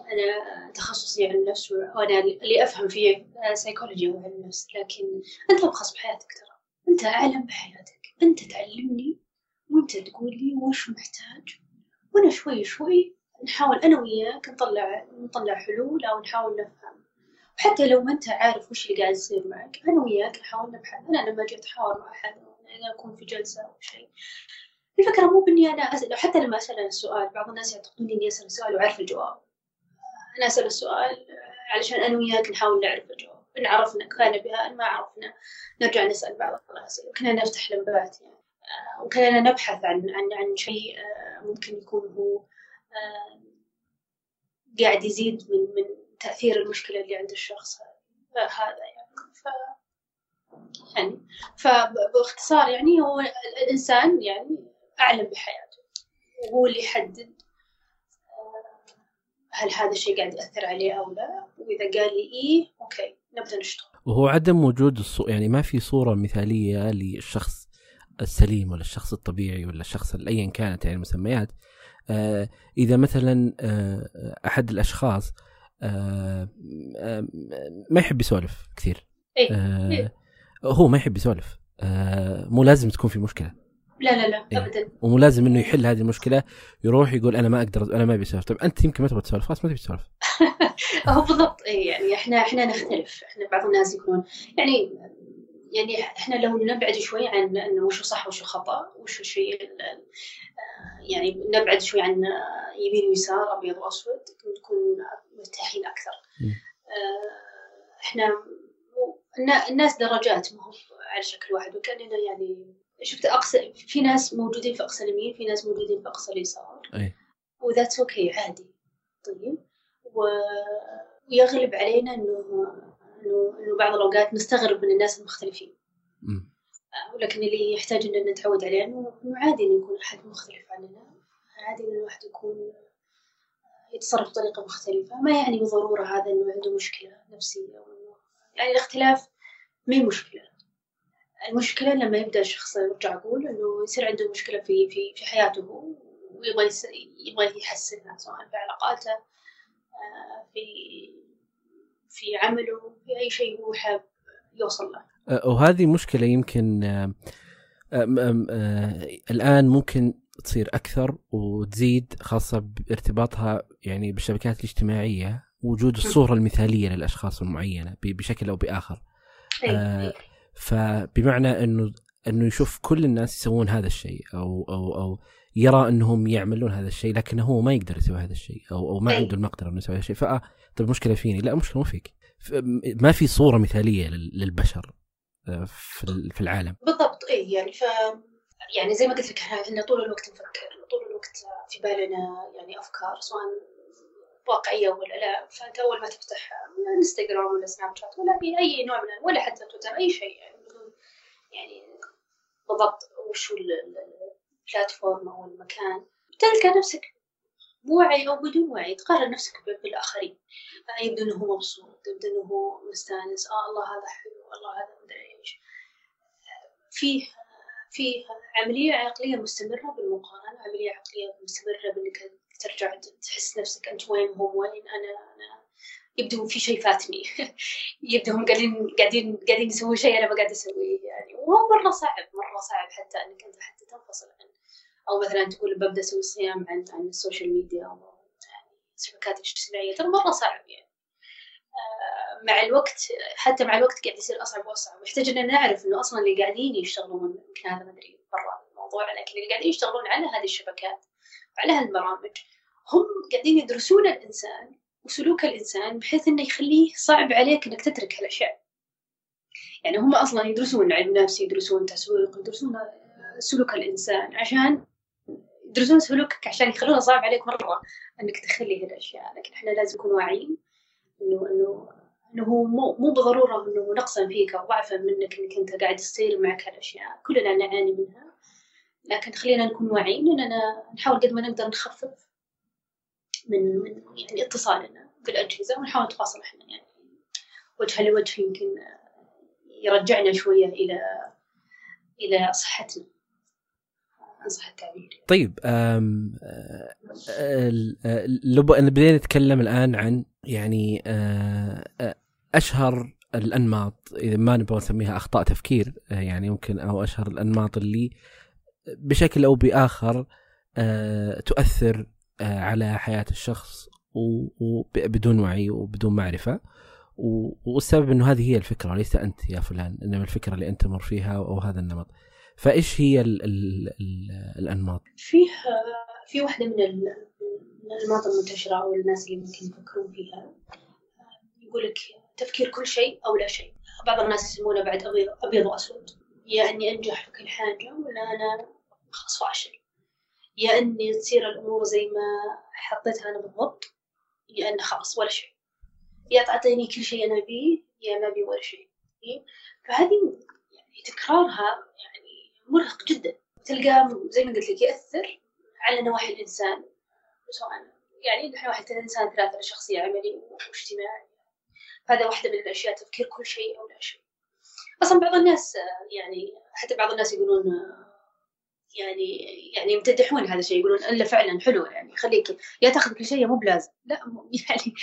أنا تخصصي علم النفس، وأنا اللي أفهم فيه سايكولوجي وعلم النفس، لكن أنت بخص بحياتك، ترى أنت أعلم بحياتك، أنت تعلمني وأنت تقول لي وش محتاج، وأنا شوي شوي نحاول أنا وياك نطلع نطلع حلول أو نحاول نفهم. وحتى لو ما أنت عارف وش اللي قاعد يصير معك، أنا وياك نحاول نبحث. أنا لما جيت أحاور مع أحد، أنا أكون في جلسة أو شيء، الفكرة مو بإني أنا أسأل، حتى لما أسأل السؤال بعض الناس يعتقدون إني أسأل سؤال وعارف الجواب. أنا أسأل السؤال علشان أنا وياك نحاول نعرف الجواب، إن عرفنا كان بها، إن ما عرفنا نرجع نسأل بعض الناس، وكنا نفتح لمبات يعني، وكنا نبحث عن عن عن شيء ممكن يكون هو قاعد يزيد من من تأثير المشكلة اللي عند الشخص هذا يعني. ف يعني فباختصار يعني هو الإنسان يعني أعلم بحياته، وهو اللي يحدد هل هذا الشيء قاعد يأثر عليه أو لا، وإذا قال لي إيه أوكي نبدأ نشتغل. وهو عدم وجود الصو... يعني ما في صورة مثالية للشخص السليم ولا الشخص الطبيعي ولا الشخص أيا كانت يعني المسميات. آه إذا مثلا آه أحد الأشخاص آه آه ما يحب يسولف كثير، آه هو ما يحب يسولف، آه مو لازم تكون في مشكلة، لا لا لا أبدا، ومو لازم إنه يحل هذه المشكلة يروح يقول أنا ما أقدر، أنا ما بيسولف. طب أنت يمكن ما تبغى تسولف، خلاص ما تبي تسولف. هو بالضبط. يعني إحنا إحنا نختلف، إحنا بعض الناس يكون يعني يعني إحنا لو نبعد شوي عن إنه وشو صح وشو خطأ، وشو شيء يعني نبعد شوي عن يمين ويسار أبيض وأسود، نكون مرتاحين أكثر. إحنا الناس درجات، ما هو على شكل واحد. وكأننا يعني شفت أقصى، في ناس موجودين في أقصى اليمين، في ناس موجودين في أقصى اليسار، وذات أوكي عادي. طيب، ويغلب علينا إنه إنه بعض الأوقات نستغرب من الناس المختلفين، ولكن اللي يحتاج إننا نتعود عليه إنه عادي إنه يكون أحد مختلف عننا، عادي إنه الواحد يكون يتصرف بطريقة مختلفة، ما يعني بضرورة هذا إنه عنده مشكلة نفسية، وإنه يعني الاختلاف مين مشكلة. المشكلة لما يبدأ الشخص، أرجع أقول إنه يصير عنده مشكلة في في في حياته، ويبغى يبغى يحسنها، سواء في علاقاته، في في عمله في أي شيء هو حاب يوصل له. وهذه مشكلة يمكن الآن ممكن تصير أكثر وتزيد، خاصة بارتباطها يعني بالشبكات الاجتماعية، وجود الصورة المثالية للأشخاص المعينة بشكل أو بآخر. فبمعنى إنه إنه يشوف كل الناس يسوون هذا الشيء أو أو أو يرى أنهم يعملون هذا الشيء، لكن هو ما يقدر يسوي هذا الشيء أو أو ما عنده المقدرة إنه يسوي هذا الشيء. فأه طب المشكلة فيني؟ لا، مشكلة مو فيك. ما في صورة مثالية للبشر في في العالم. بالضبط. إيه يعني ف يعني زي ما قلت لك إحنا طول الوقت نفكر، طول الوقت في بالنا يعني أفكار سواء واقعية ولا لا. فأنت أول ما تفتح إنستغرام ولا سناب شات ولا أي نوع من ولا حتى تويتر أي شيء يعني يعني بالضبط وش البلاتفورم أو المكان، تلقى نفسك بوعي أو بدون وعي تقارن نفسك بالآخرين. يبدو إنه هو مبسوط، يبدو إنه هو مستانس، آه الله هذا حلو، الله هذا مدري إيش. فيه فيه عملية عقلية مستمرة بالمقارنة، عملية عقلية مستمرة بإنك ترجع تحس نفسك أنت وين هو وين أنا أنا يبدو في شيء فاتني يبدو هم قاعدين قاعدين قاعدين يسوي شيء أنا ما قاعد أسويه يعني. وهو مرة صعب مرة صعب حتى أنك أنت حتى تنفصل عنه، أو مثلا تقول ببدأ أسوي صيام عن عن السوشيال ميديا أو يعني الشبكات الاجتماعية، ترى مرة صعب يعني. آه مع الوقت حتى مع الوقت قاعد يصير أصعب وأصعب. يحتاجنا نعرف إنه أصلا اللي قاعدين يشتغلون يمكن هذا ما أدري برا الموضوع، لكن اللي قاعدين يشتغلون على هذه الشبكات وعلى هالبرامج هم قاعدين يدرسون الإنسان وسلوك الإنسان بحيث إنه يخليه صعب عليك إنك تترك هالأشياء. يعني هم أصلاً يدرسون علم نفس، يدرسون تسويق، يدرسون سلوك الإنسان عشان يدرسون سلوكك عشان يخلونه صعب عليك مرة إنك تخلي هالأشياء. لكن إحنا لازم نكون واعيين إنه إنه إنه هو مو مو بضرورة إنه نقصاً فيك أو ضعفاً منك إنك أنت قاعد يصير معك هالأشياء، كلنا نعاني منها، لكن خلينا نكون واعيين إننا نحاول قد ما نقدر نخفف من من يعني اتصالنا بالأجهزة، ونحاول نتواصل إحنا يعني وجه لوجه يمكن يرجعنا شوية إلى إلى صحتنا، صحة التعبير. طيب أم لو أنا بدينا نتكلم الآن عن يعني أشهر الأنماط، إذا ما نبغى نسميها أخطاء تفكير يعني، يمكن أو أشهر الأنماط اللي بشكل أو بآخر تؤثر على حياة الشخص وبدون وعي وبدون معرفة، والسبب أنه هذه هي الفكرة ليس أنت يا فلان، إنما الفكرة اللي أنت مر فيها أو هذا النمط. فإيش هي ال ال ال الأنماط؟ فيها في واحدة من الأنماط المنتشرة أو الناس اللي ممكن يفكرون فيها يقولك تفكير كل شيء أو لا شيء. بعض الناس يسمونه بعد أبيض أبيض وأسود، يعني أنجح في كل حاجة ولا أنا خاص وعشر، يا أني تصير الأمور زي ما حطيتها أنا بالضبط، يا أني خلاص ولا شيء، يا تعطيني كل شيء أنا بيه يا ما بيه ولا شيء. فهذه يعني تكرارها يعني مرهق جدا، تلقى زي ما قلت لك يأثر على نواحي الإنسان سواء يعني نحن واحد إنسان ثلاثة، شخصية عملي واجتماعي. هذا واحدة من الأشياء، تفكير كل شيء أو لا شيء. أصلا بعض الناس يعني حتى بعض الناس يقولون يعني يعني يمتدحون هذا الشيء، يقولون إلا فعلا حلو يعني خليك يا تاخذ كل شيء مو بلازم. لا يعني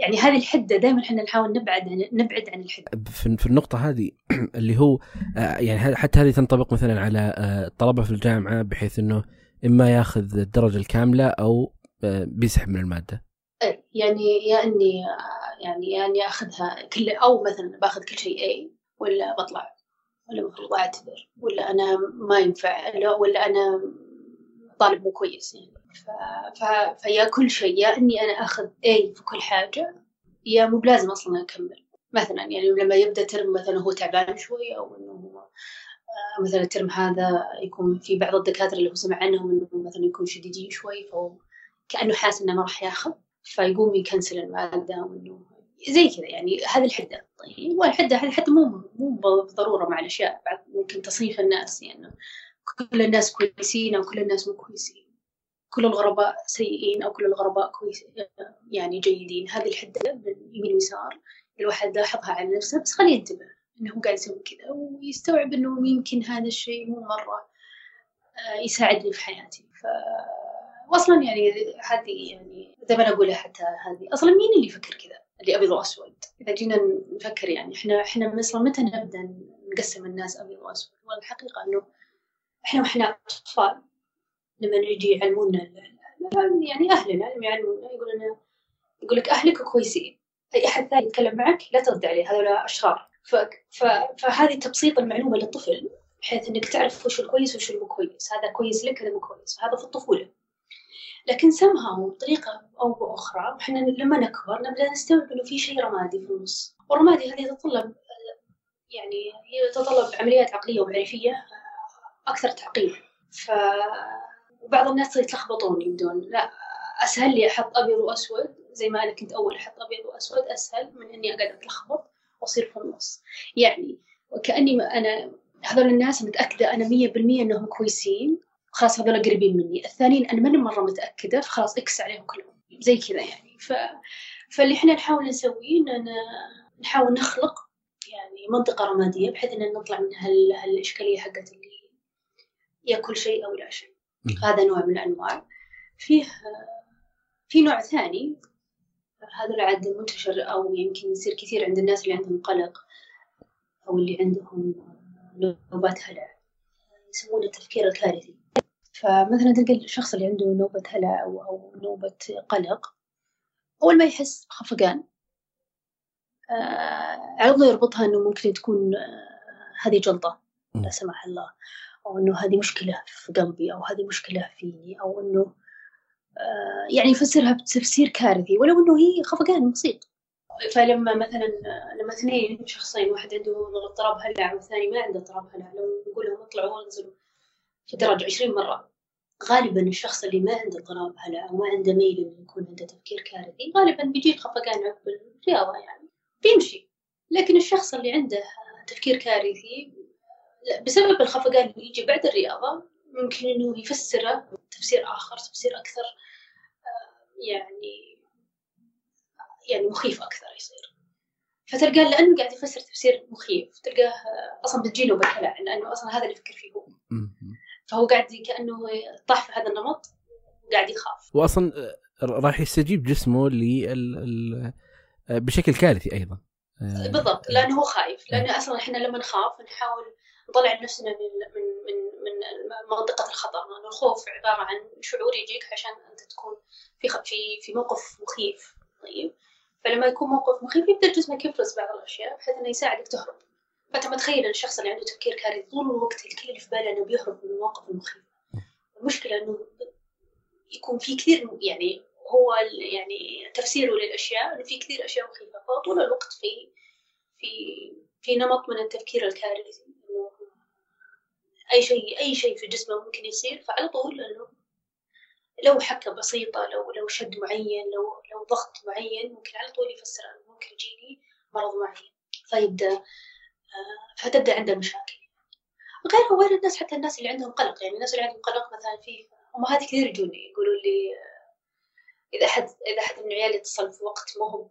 يعني هذه الحدة دائما احنا نحاول نبعد عن نبعد عن الحدة في النقطة هذه اللي هو يعني حتى هذه تنطبق مثلا على الطلبة في الجامعة، بحيث انه اما ياخذ الدرجة الكاملة او بيسحب من المادة. يعني يا اني يعني يعني اخذها كل، او مثلا باخذ كل شيء اي ولا بطلع، ولا المفروض أعتذر، ولا أنا ما ينفع، ولا أنا طالب مو كويس يعني. فيا كل شيء، يا إني أنا أخذ أي في كل حاجة، يا مو بلازم أصلاً أكمل. مثلاً يعني لما يبدأ ترم مثلاً هو تعبان شوي، أو إنه مثلاً الترم هذا يكون في بعض الدكاترة اللي هو سمع عنهم إنه مثلاً يكون شديدين شوي، فهو كأنه حاس إنه ما راح يأخذ، فيقوم يكنسل المادة وإنه زي كذا يعني. هذه الحدة. طيب والحدة هذه حتى مو مو بالضرورة مع الأشياء، بعد ممكن تصنيف الناس يعني كل الناس كويسين أو كل الناس مو كويسين، كل الغرباء سيئين أو كل الغرباء كويسين يعني جيدين. هذه الحدة من يمين ويسار الواحد لاحظها على نفسه، بس خليه ينتبه إنه قاعد يسوي كذا ويستوعب إنه يمكن هذا الشيء مو مرة يساعدني في حياتي. ف أصلا يعني هذه يعني زي ما أنا أقولها، حتى هذه أصلا مين اللي يفكر كذا؟ لأبيض وأسود. إذا جينا نفكر يعني إحنا إحنا مثلا متى نبدأ نقسم الناس أبيض وأسود؟ والحقيقة إنه إحنا وإحنا أطفال لما نجي يعلمونا يعني أهلنا لما يعلمونا يقولنا يقول لك أهلك كويسين، أي أحد ثاني يتكلم معك لا ترد عليه، هذول أشرار. ف... ف... فهذه تبسيط المعلومة للطفل بحيث إنك تعرف وش الكويس وش المو كويس، هذا كويس لك هذا مو كويس، وهذا في الطفولة. لكن سمها بطريقة أو بأخرى إحنا لما نكبر نبدأ نستوعب إنه في شيء رمادي في النص، والرمادي هذا يتطلب يعني يتطلب عمليات عقلية ومعرفية أكثر تعقيد. فبعض الناس يتلخبطون يبدون لا أسهل لي أحط أبيض وأسود زي ما أنا كنت أول أحط أبيض وأسود، أسهل من إني أقعد أتلخبط وأصير في النص. يعني وكأني ما أنا هذول الناس متأكدة أنا مية بالمية إنهم كويسين خلاص هذول قريبين مني، الثانيين أنا ماني مرة متأكدة فخلاص إكس عليهم كلهم زي كذا يعني. ف... فاللي إحنا نحاول نسويه إن نحاول نخلق يعني منطقة رمادية بحيث إن نطلع من هال... هالإشكالية حقت اللي يا كل شيء أو لا شيء. هذا نوع من الأنواع. فيه في نوع ثاني هذا العد منتشر أو يمكن يصير كثير عند الناس اللي عندهم قلق أو اللي عندهم نوبات هلع، يسمونه التفكير الكارثي. فمثلا تلقى الشخص اللي عنده نوبة هلع أو نوبة قلق أول ما يحس خفقان على طول يربطها إنه ممكن تكون هذه جلطة لا سمح الله، أو إنه هذه مشكلة في قلبي أو هذه مشكلة فيني، أو إنه يعني يفسرها بتفسير كارثي ولو إنه هي خفقان بسيط. فلما مثلا لما اثنين شخصين واحد عنده اضطراب هلع والثاني ما عنده اضطراب هلع لو نقول لهم اطلعوا وانزلوا في درجة عشرين مرة، غالبا الشخص اللي ما عنده اضطراب هلع وما عنده ميل إنه يكون عنده تفكير كارثي غالبا بيجي خفقان عقب الرياضة يعني بيمشي. لكن الشخص اللي عنده تفكير كارثي بسبب الخفقان اللي يجي بعد الرياضة ممكن إنه يفسره تفسير آخر، تفسير أكثر يعني يعني مخيف أكثر يصير. فتلقاه لأنه قاعد يفسر تفسير مخيف تلقاه أصلاً بتجيله بالهلع لأنه أصلاً هذا اللي يفكر فيه هو، فهو قاعد كأنه طاح في هذا النمط وقاعد يخاف، وأصلاً راح يستجيب جسمه لل بشكل كارثي أيضاً. بالضبط، لأنه هو خايف، لأنه أصلاً إحنا لما نخاف نحاول نطلع نفسنا من من من من منطقة الخطر. لأن الخوف عبارة عن شعور يجيك عشان أنت تكون في في في موقف مخيف. طيب فلما يكون موقف مخيف يبدأ جسمك يفرز بعض الأشياء بحيث إنه يساعدك تهرب. فأنت متخيل الشخص اللي عنده تفكير كارثي طول الوقت الكل اللي في باله إنه بيهرب من المواقف المخيفة. المشكلة إنه يكون في كثير يعني هو يعني تفسيره للأشياء إنه في كثير أشياء مخيفة، فطول الوقت في في في نمط من التفكير الكارثي إنه أي شيء أي شيء في جسمه ممكن يصير. فعلى طول إنه لو حكة بسيطة لو لو شد معين لو لو ضغط معين ممكن على طول يفسر إنه ممكن يجيني مرض معين، فيبدأ فتبدأ عنده مشاكل. غير غير الناس حتى الناس اللي عندهم قلق، يعني الناس اللي عندهم قلق مثلا فيه هم هذه كثير يجوني يقولوا لي إذا أحد إذا أحد من عيالي اتصل في وقت ما هو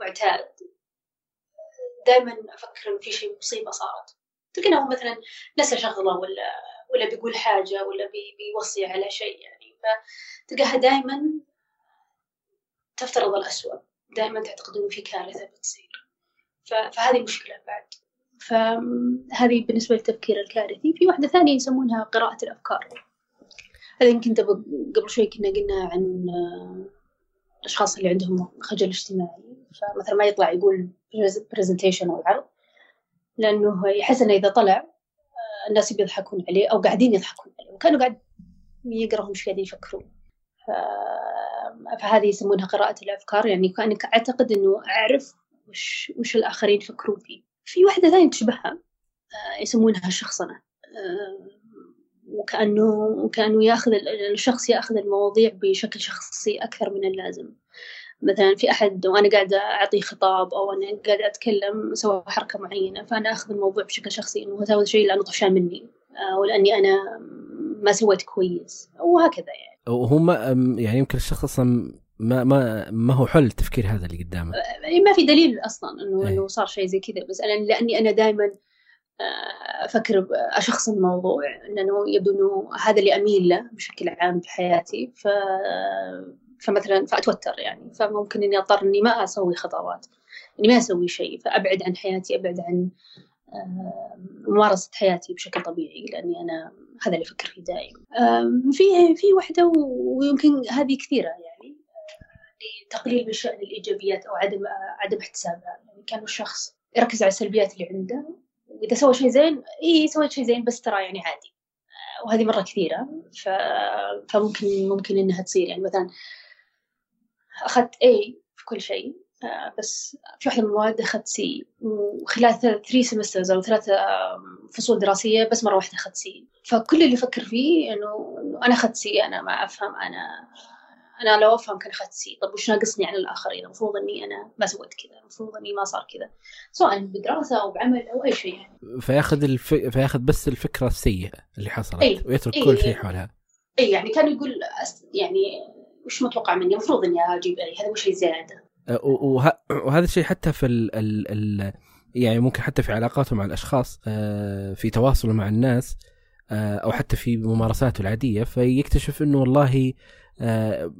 معتاد دائما أفكر إنه في شيء مصيبة صارت. تلقينا هو مثلا نسى شغله ولا ولا بيقول حاجة ولا بي بيوصي على شيء يعني، فتلقاها دائما تفترض الأسوأ، دائما تعتقد إنه في كارثة بتصير. فهذه مشكلة بعد. فهذه بالنسبة للتفكير الكارثي. في واحدة ثانية يسمونها قراءة الأفكار. هذا يمكن قبل شوي كنا قلنا عن الأشخاص اللي عندهم خجل اجتماعي، فمثلا ما يطلع يقول برزنتيشن أو عرض لأنه يحس إنه إذا طلع الناس بيضحكون عليه أو قاعدين يضحكون عليه وكانوا قاعد يقرأهم مش قاعدين يفكرون. ف... فهذه يسمونها قراءة الأفكار، يعني كأنك أعتقد إنه أعرف وش وش الآخرين يفكرون فيه. في واحدة ثانية تشبهها يسمونها الشخصنة، وكأنه وكأنه يأخذ الشخص يأخذ المواضيع بشكل شخصي أكثر من اللازم. مثلا في أحد وأنا قاعدة أعطي خطاب أو أنا قاعدة أتكلم سوى حركة معينة، فأنا أخذ الموضوع بشكل شخصي إنه هذا شيء لأنه طفشان مني أو لأني أنا ما سويت كويس وهكذا يعني. وهم يعني يمكن الشخص أصلا ما ما ما هو حل تفكير هذا اللي قدامه، ما في دليل أصلا إنه إنه صار شيء زي كذا، بس أنا لأني أنا دائما أفكر أشخص الموضوع لأنه يبدو إنه هذا اللي أميل له بشكل عام في حياتي، ف فمثلا فأتوتر يعني، فممكن إني أضطر إني ما أسوي خطوات، إني ما أسوي شيء، فأبعد عن حياتي، أبعد عن ممارسة حياتي بشكل طبيعي، لأني أنا هذا اللي أفكر فيه دائما. في في وحدة، ويمكن هذه كثيرة يعني، لتقليل من شأن الإيجابيات أو عدم عدم احتسابها. يعني كان الشخص يركز على السلبيات اللي عنده، وإذا سوى شيء زين، إيه سويت شيء زين بس ترى يعني عادي، وهذه مرة كثيرة. ف... فممكن ممكن إنها تصير يعني، مثلا أخذت A في كل شيء، بس في واحدة من المواد أخذت سي، وخلال ثلاث سمسترز أو ثلاث فصول دراسية بس مرة واحدة أخذت سي. فكل اللي فكر فيه إنه أنا أخذت سي، أنا ما أفهم، أنا أنا لو أفهم كان أخذت سي. طب وش ناقصني عن الآخرين؟ المفروض إني أنا ما سويت كذا، المفروض إني ما صار كذا، سواء بدراسة أو بعمل أو أي شيء يعني. فيأخذ الف... فيأخذ بس الفكرة السيئة اللي حصلت، أي. ويترك أي. كل شيء حولها. أي يعني كان يقول أس... يعني وش متوقع مني؟ المفروض إني أجيب أي، هذا مش زيادة. وه... وهذا الشيء حتى في ال... ال... ال... يعني ممكن حتى في علاقاته مع الأشخاص، في تواصله مع الناس، أو حتى في ممارساته العادية، فيكتشف إنه والله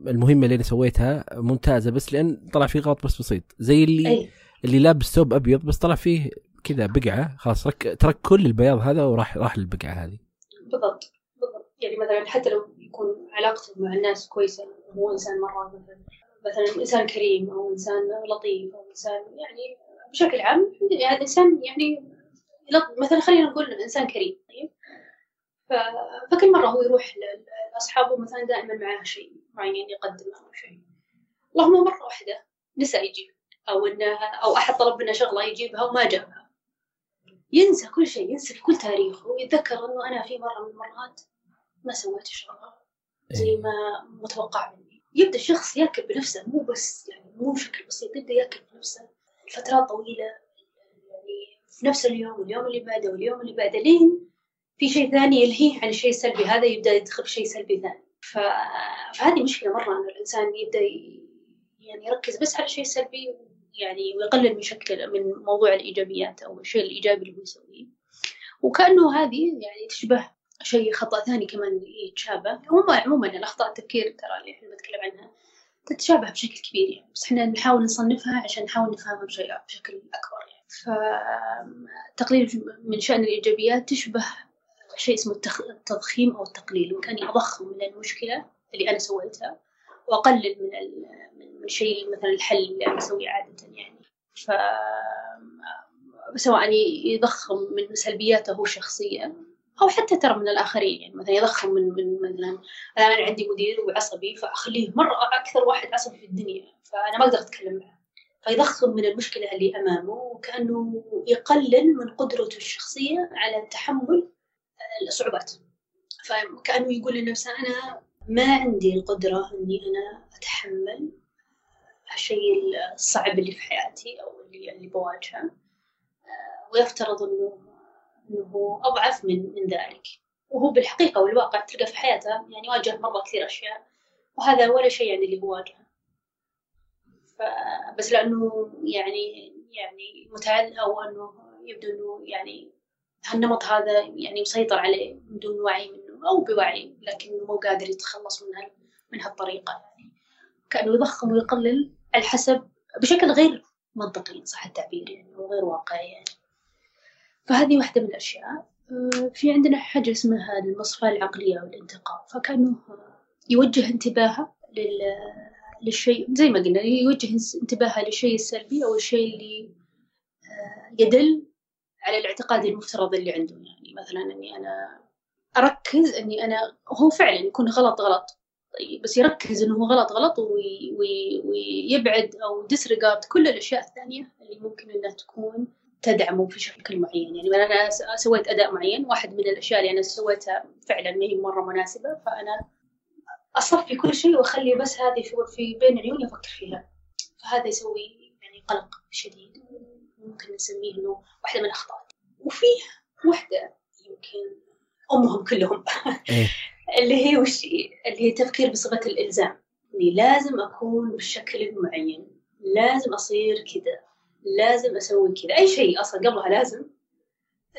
المهمة اللي أنا سويتها ممتازة، بس لأن طلع فيه غلط بس بسيط، زي اللي أي. اللي لابس ثوب أبيض بس طلع فيه كذا بقعة، خلاص رك... ترك كل البياض هذا وراح راح للبقعة هذه. بالضبط بالضبط. يعني مثلا حتى لو يكون علاقته مع الناس كويسة، هو إنسان مرة مثلا مثلا إنسان كريم أو إنسان لطيف أو إنسان يعني بشكل عام، يعني إنسان يعني مثلا خلينا نقول إنسان كريم، طيب فكل مرة هو يروح لأصحابه مثلا دائما معاه شيء معين يقدمه أو شيء، اللهم مرة واحدة نسى يجيب، أو إنه أو أحد طلب منه شغلة يجيبها وما جابها، ينسى كل شيء، ينسى كل تاريخه، ويتذكر إنه أنا في مرة من المرات ما سويت الشغلة زي ما متوقع مني. يبدأ الشخص يأكل بنفسه، مو بس يعني مو بشكل بسيط، يبدأ يأكل بنفسه فترات طويلة، يعني في نفس اليوم واليوم اللي بعده واليوم اللي بعده، لين في شيء ثاني يلهيه عن الشيء السلبي هذا، يبدأ يدخل في شيء سلبي ثاني. ف... فهذه مشكلة مرة، أن الإنسان يبدأ يعني يركز بس على الشيء السلبي، يعني ويقلل من شكل من موضوع الإيجابيات أو الشيء الإيجابي اللي هو يسويه، وكأنه هذه يعني تشبه شيء خطأ ثاني كمان يتشابه. عموما الأخطاء التفكير ترى اللي إحنا بنتكلم عنها تتشابه بشكل كبير يعني، بس إحنا نحاول نصنفها عشان نحاول نفهمها بشكل أكبر يعني. فتقليل من شأن الإيجابيات تشبه شيء اسمه التضخيم أو التقليل، وكأني أضخم من المشكلة اللي أنا سويتها، وأقلل من من شيء مثلا الحل اللي أنا أسويه عادة يعني. ف سواء يضخم من سلبياته الشخصية أو حتى ترى من الآخرين، يعني مثلا يضخم من من مثلا أنا عندي مدير وعصبي، فأخليه مرة أكثر واحد عصبي في الدنيا، فأنا ما أقدر أتكلم معه، فيضخم من المشكلة اللي أمامه، وكأنه يقلل من قدرته الشخصية على تحمل الصعوبات. فكأنه يقول لنفسه أنا ما عندي القدرة إني أنا أتحمل هالشيء الصعب اللي في حياتي أو اللي اللي بواجهه، ويفترض إنه إنه أضعف من من ذلك، وهو بالحقيقة والواقع تلقى في حياته يعني واجه مرة كثير أشياء، وهذا ولا شيء يعني اللي هو واجهه، فبس لأنه يعني يعني متعلق، أو إنه يبدو إنه يعني هالنمط هذا يعني مسيطر عليه بدون وعي منه أو بوعي، لكنه مو قادر يتخلص منها من هالطريقة يعني. كأنه يضخم ويقلل على حسب بشكل غير منطقي صح التعبير يعني، وغير واقعي يعني. فهذه واحدة من الأشياء. في عندنا حاجة اسمها المصفى العقلية والانتقاد، فكأنه يوجه انتباهها لل... للشيء زي ما قلنا، يوجه انتباهها للشيء السلبي أو الشيء اللي يدل على الاعتقاد المفترض اللي عنده، يعني مثلا أني أنا أركز أني أنا هو فعلا يكون غلط غلط، بس يركز أنه غلط غلط وي... وي... ويبعد أو disregard كل الأشياء الثانية اللي ممكن أنها تكون تدعمه في شكل معين. يعني أنا سويت أداء معين، واحد من الأشياء اللي أنا سويتها فعلاً ما هي مرة مناسبة، فأنا أصفي كل شيء وأخلي بس هذه في بين عيوني أفكر فيها، فهذا يسوي يعني قلق شديد، ممكن نسميه إنه واحدة من الأخطاء. وفي واحدة يمكن أمهم كلهم اللي هي وش اللي هي تفكير بصيغة الإلزام، إني لازم أكون بالشكل المعين، لازم أصير كذا، لازم أسوي كذا، أي شيء أصلاً قبلها لازم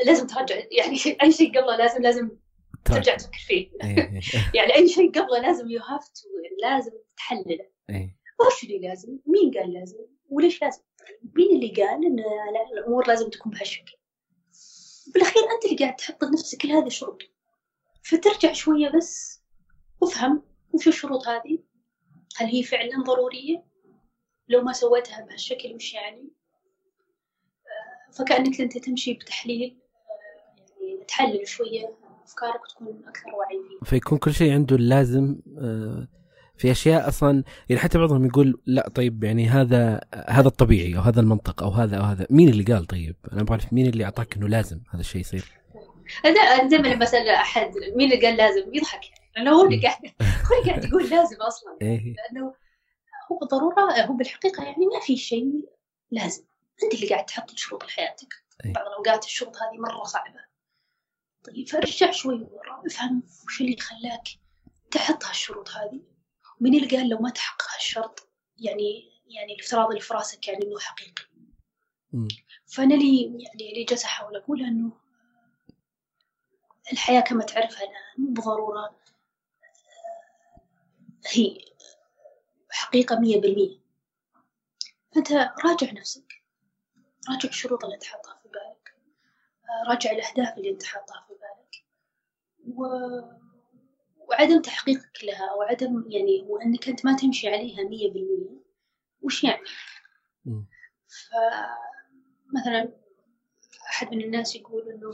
لازم ترجع يعني، أي شيء قبلها لازم لازم ترجع تفكر فيه. يعني أي شيء قبله لازم you have to لازم تحلله. وش اللي لازم؟ مين قال لازم؟ وليش لازم؟ مين اللي قال إن الأمور لازم تكون بهالشكل؟ بالأخير أنت اللي قاعد تحط لنفسك كل هذه الشروط. فترجع شوية بس وافهم وش الشروط هذه؟ هل هي فعلا ضرورية؟ لو ما سويتها بهالشكل مش يعني؟ فكأنك أنت تمشي بتحليل، يعني تحلل شوية أفكارك وتكون أكثر وعي فيه. فيكون كل شيء عنده اللازم في أشياء أصلا، يعني حتى بعضهم يقول لا طيب يعني هذا هذا الطبيعي أو هذا المنطق أو هذا أو هذا، مين اللي قال طيب؟ أنا ما أعرف مين اللي أعطاك إنه لازم هذا الشيء يصير. هذا زي ما لما سأل أحد مين اللي قال لازم يضحك، لأنه هو اللي قاعد هو اللي قاعد يقول لازم أصلا، لأنه هو بالضرورة هو بالحقيقة يعني ما في شيء لازم. أنت اللي قاعد تحط شروط لحياتك. بعض الأوقات الشروط هذه مرة صعبة. طيب فارجع شوي ورا، افهم وش اللي خلاك تحط هالشروط هذه، ومين اللي قال لو ما تحقق هالشرط يعني يعني الافتراض اللي في راسك يعني إنه حقيقي. م. فأنا لي يعني اللي جالسة أحاول أقول إنه الحياة كما تعرفها الآن بضرورة هي حقيقة مية بالمية. أنت راجع نفسك، راجع الشروط اللي أنت حاطها في بالك، راجع الأهداف اللي أنت حاطها في بالك، و... وعدم تحقيقك لها أو عدم يعني وأنك أنت ما تمشي عليها مية بالمية وش يعني؟ فمثلا أحد من الناس يقول إنه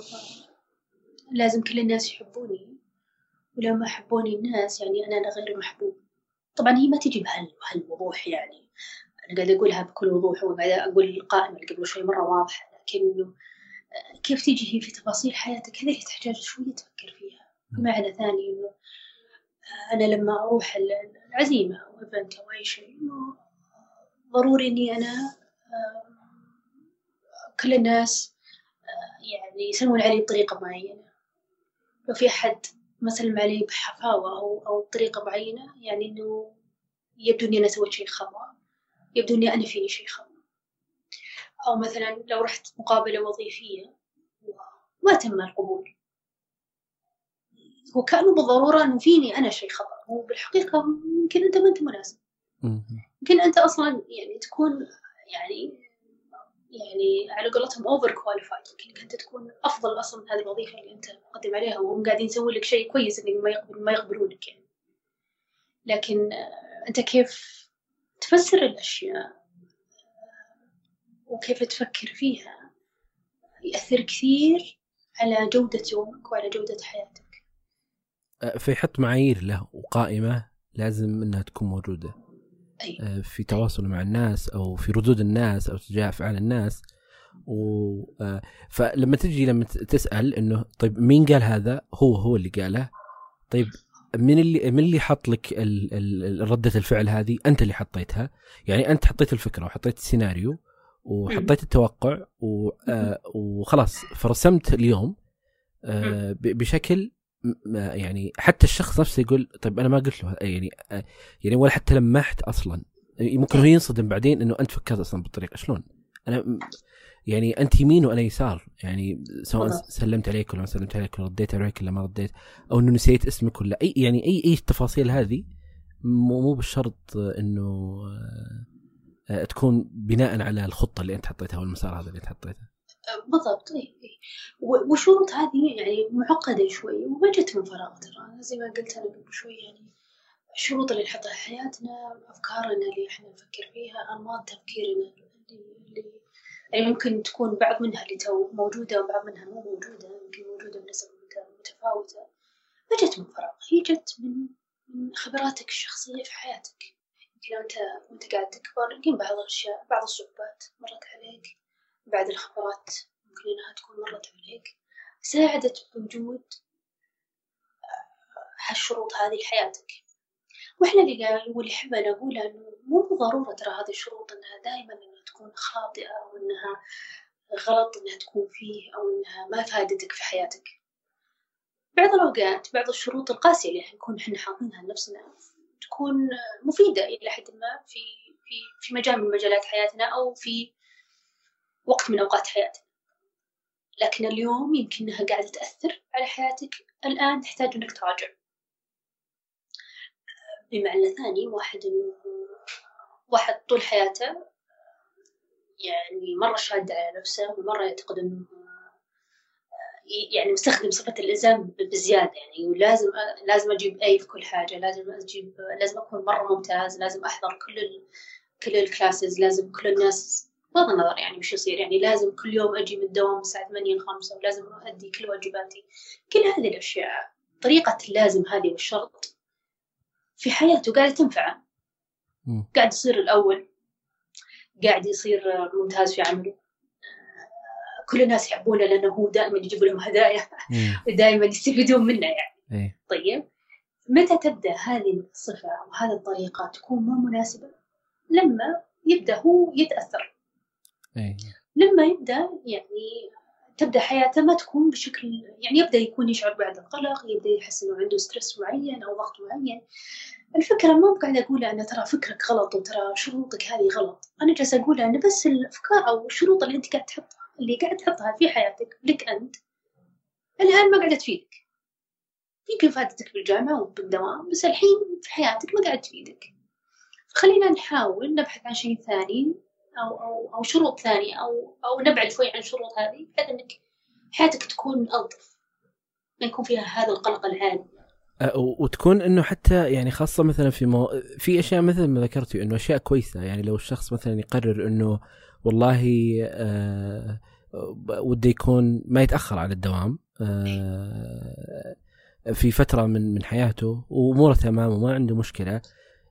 لازم كل الناس يحبوني، ولو ما حبوني الناس يعني أنا غير محبوب. طبعا هي ما تجي بهالوضوح، يعني أنا قاعد أقولها بكل وضوح وقاعد أقول القائمة اللي قبل شوي مرة واضحة، لكنه كيف تيجي هي في تفاصيل حياتك هذه اللي تحتاج شوية تفكر فيها. معنى ثاني إنه أنا لما أروح العزيمة أو إيفنت أو أي شيء إنه ضروري إني أنا كل الناس يعني يسلمون علي بطريقة معينة. لو في أحد ما سلم علي بحفاوة أو أو بطريقة معينة يعني إنه يبدو إني أنا سويت شيء خطأ، يبدو إني أنا فيني شيء خطأ. أو مثلا لو رحت مقابلة وظيفية وما تم القبول، هو كأنه بالضرورة إنه فيني أنا شيء خطأ، هو بالحقيقة يمكن أنت ما أنت مناسب، يمكن أنت أصلا يعني تكون يعني يعني على قولتهم over qualified، يمكن أنت تكون أفضل أصلا من هذه الوظيفة اللي أنت مقدم عليها، وهم قاعدين يسوون لك شيء كويس إن ما يقبل ما يقبلونك يعني. لكن أنت كيف تفسر الأشياء وكيف تفكر فيها يأثر كثير على جودة يومك وعلى جودة حياتك. فيحط معايير له وقائمة لازم أنها تكون موجودة. أيوة. في تواصل مع الناس أو في ردود الناس أو تجاه أفعال الناس. و... فلما تجي لما تسأل أنه طيب مين قال هذا، هو هو اللي قاله. طيب من اللي من اللي حط لك ردة الفعل هذه؟ أنت اللي حطيتها، يعني أنت حطيت الفكرة وحطيت السيناريو وحطيت التوقع وخلاص فرسمت اليوم بشكل يعني حتى الشخص نفسه يقول طيب أنا ما قلت له يعني يعني ولا حتى لمحت أصلا، ممكن هو ينصدم بعدين إنه أنت فكرت أصلا بالطريقة شلون أنا يعني أنت يمين وأنا يسار، يعني سواء سلمت عليك ولا ما سلمت عليك، ولا رديت عليك ولا ما رديت، أو إنه نسيت اسمك ولا أي يعني أي أي التفاصيل هذه مو مو بالشرط إنه تكون بناء على الخطة اللي أنت حطيتها والمسار هذا اللي أنت حطيته. بالضبط. وشروط هذه يعني معقدة شوي وما جت من فراغ، ترى زي ما قلت أنا قبل شوي يعني الشروط اللي نحطها حياتنا، أفكارنا اللي إحنا نفكر فيها، أنماط تفكيرنا اللي يعني ممكن تكون بعض منها اللي تو موجودة وبعض منها مو موجودة، ممكن موجودة بنسب متفاوتة. ما جت من فراغ، هي جت من من خبراتك الشخصية في حياتك. يمكن أنت وأنت قاعد تكبر يمكن بعض الأشياء بعض الصعوبات مرت عليك، بعض الخبرات ممكن أنها تكون مرت عليك، ساعدت بوجود هالشروط هذه لحياتك. وإحنا اللي قال واللي حب أنا أقوله إنه مو ضرورة ترى هذه الشروط إنها دائما إنها تكون خاطئة أو إنها غلط إنها تكون فيه أو إنها ما فادتك في حياتك. بعض الأوقات بعض الشروط القاسية اللي نكون إحنا حاطينها لنفسنا تكون مفيدة إلى حد ما في في في مجال من مجالات حياتنا أو في وقت من أوقات حياتنا. لكن اليوم يمكن أنها قاعدة تأثر على حياتك. الآن تحتاج أنك تراجع. بمعنى ثاني، واحد إنه واحد طول حياته يعني مرة شاد على نفسه، ومرة يعتقد إنه يعني مستخدم صفة الإلزام بزيادة، يعني ولازم لازم أجيب أي في كل حاجة، لازم أجيب، لازم أكون مرة ممتاز، لازم أحضر كل ال... كل الكلاسز، لازم كل الناس، بغض النظر يعني وش يصير، يعني لازم كل يوم أجي من الدوام الساعة ثمانية لخمسة، ولازم أؤدي كل واجباتي. كل هذه الأشياء، طريقة اللازم هذه والشرط في حياته قاعدة تنفعه، قاعد يصير الأول، قاعد يصير ممتاز في عمله، كل الناس يحبونه لأنه هو دائما يجيب لهم هدايا ودائما يستفيدون منه يعني. م. طيب متى تبدأ هذه الصفة وهذه الطريقة تكون مو مناسبة؟ لما يبدأ هو يتأثر. م. لما يبدأ يعني تبدأ حياته ما تكون بشكل، يعني يبدأ يكون يشعر بعد القلق، يبدأ يحس إنه عنده ستريس معين أو ضغط معين. الفكرة ما بقعد أقولها أنا ترى فكرك غلط وترى شروطك هذه غلط، أنا جالسة أقولها أنا بس الأفكار أو الشروط اللي أنت قاعد تحطها اللي قاعد تحطها في حياتك لك أنت الآن ما قاعدة تفيدك. يمكن فاتتك بالجامعة وبالدوام، بس الحين في حياتك ما قاعدة تفيدك. خلينا نحاول نبحث عن شيء ثاني أو أو أو شروط ثانية أو أو نبعد شوي عن الشروط هذه، بحيث إنك حياتك تكون ألطف، ما يكون فيها هذا القلق العالي. وتكون إنه حتى يعني خاصة مثلا في مو... في أشياء مثل ما ذكرتي إنه أشياء كويسة، يعني لو الشخص مثلا يقرر إنه والله آه... وده يكون ما يتأخر على الدوام آه... في فترة من من حياته وأموره تمام وما عنده مشكلة،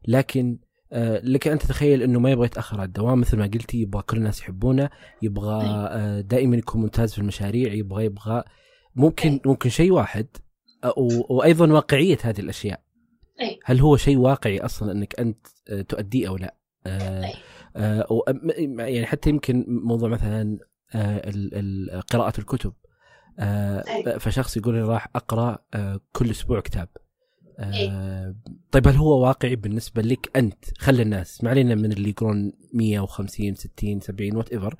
لكن آه لك أن تتخيل أنه ما يبغى يتأخر على الدوام. مثل ما قلتي يبغى كل الناس يحبونه، يبغى آه دائما يكون ممتاز في المشاريع، يبغى يبغى ممكن ممكن شيء واحد. وأيضا واقعية هذه الأشياء، هل هو شيء واقعي أصلا أنك أنت تؤديه أو لا؟ آه آه يعني حتى يمكن موضوع مثلا آه قراءة الكتب، آه فشخص يقول لي راح أقرأ آه كل أسبوع كتاب. آه طيب هل هو واقعي بالنسبة لك أنت؟ خلي الناس ما علينا من اللي يقرون مية وخمسين ستين سبعين whatever،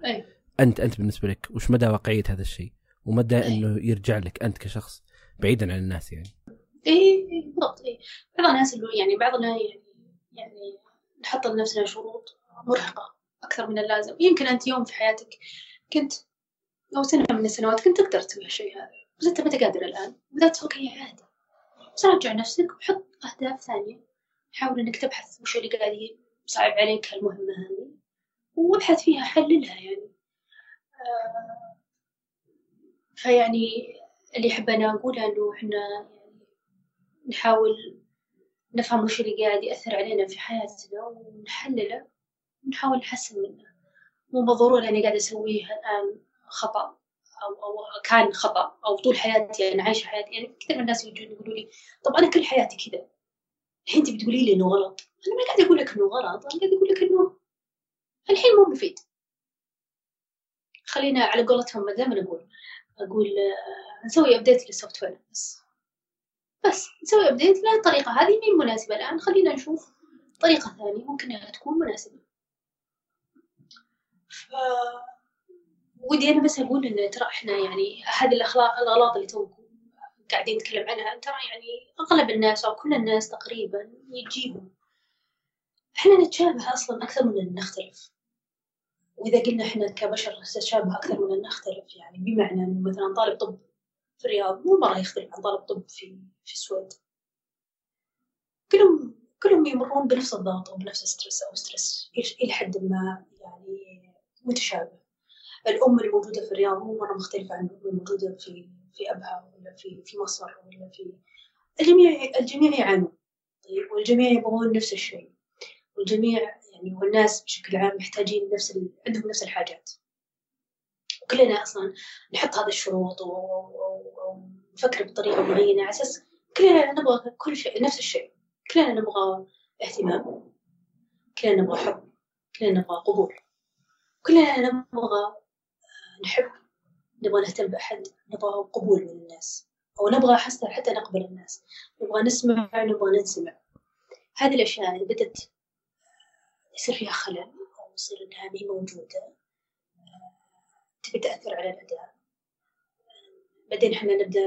أنت أنت بالنسبة لك وش مدى واقعية هذا الشيء، ومدى أنه يرجع لك أنت كشخص بعيدا عن الناس يعني. إيه بالضبط. إيه بعض الناس اللي يعني بعضنا يعني يعني نحط لنفسنا شروط مرهقة أكثر من اللازم. يمكن أنت يوم في حياتك كنت أو سنة من السنوات كنت تقدر تسوي الشيء هذا، بس أنت ما تقدر الآن، بدأت أوكي عادي. بس راجع نفسك وحط أهداف ثانية، حاول إنك تبحث وش اللي قاعد يصعب عليك هالمهمة هذه وابحث فيها، حللها يعني. آه فيعني اللي أحب أنا أقوله إنه إحنا يعني نحاول نفهم وش اللي قاعد يأثر علينا في حياتنا ونحلله ونحاول نحسن منه. مو بالضرورة أنا قاعد أسويه الآن خطأ أو أو كان خطأ أو طول حياتي أنا يعني عايشة حياتي. يعني كثير من الناس يجون يقولوا لي طب أنا كل حياتي كذا، الحين أنت بتقولي لي إنه غلط. أنا ما قاعد أقول لك إنه غلط، أنا قاعد أقول لك إنه الحين مو مفيد. خلينا على قولتهم ما دام نقول أقول نسوي أبديت للسوفت وير، بس بس نسوي أبديت للطريقة هذه مين مناسبة الآن، خلينا نشوف طريقة ثانية ممكن أنها تكون مناسبة. ف... ودي أنا بس أقول إن ترى إحنا يعني هذه الأخلاق الغلط اللي تو قاعدين نتكلم عنها، ترى يعني أغلب الناس أو كل الناس تقريبا يجيبوا. إحنا نتشابه أصلا أكثر من أن نختلف، وإذا قلنا إحنا كبشر نتشابه أكثر من أن نختلف، يعني بمعنى إنه مثلا طالب طب في الرياض مو مرة يختلف عن طالب طب في في السويد. كلهم كلهم يمرون بنفس الضغط وبنفس السترس أو سترس إلى حد ما يعني متشابه. الأم الموجودة في الرياض مو مرة مختلفة عن الأم الموجودة في في أبها ولا في في مصر ولا في الجميع. الجميع يعانون والجميع يبغون نفس الشيء، والجميع يعني والناس بشكل عام محتاجين نفس ال... عندهم نفس الحاجات، وكلنا أصلاً نحط هذا الشروط ونفكر بطريقة معينة على أساس كلنا نبغى كل شيء نفس الشيء، كلنا نبغى اهتمام، كلنا نبغى حب، كلنا نبغى قبول، كلنا نبغى نحب، نبغى نهتم بأحد، نبغى قبول من الناس، أو نبغى حسنا حتى نقبل الناس، نبغى نسمع، نبغى ننسمع. هذه الأشياء اللي بدت يصير فيها خلل أو يصير إنها مي موجودة تبي تأثر على الأداء، بعدين حنا نبدا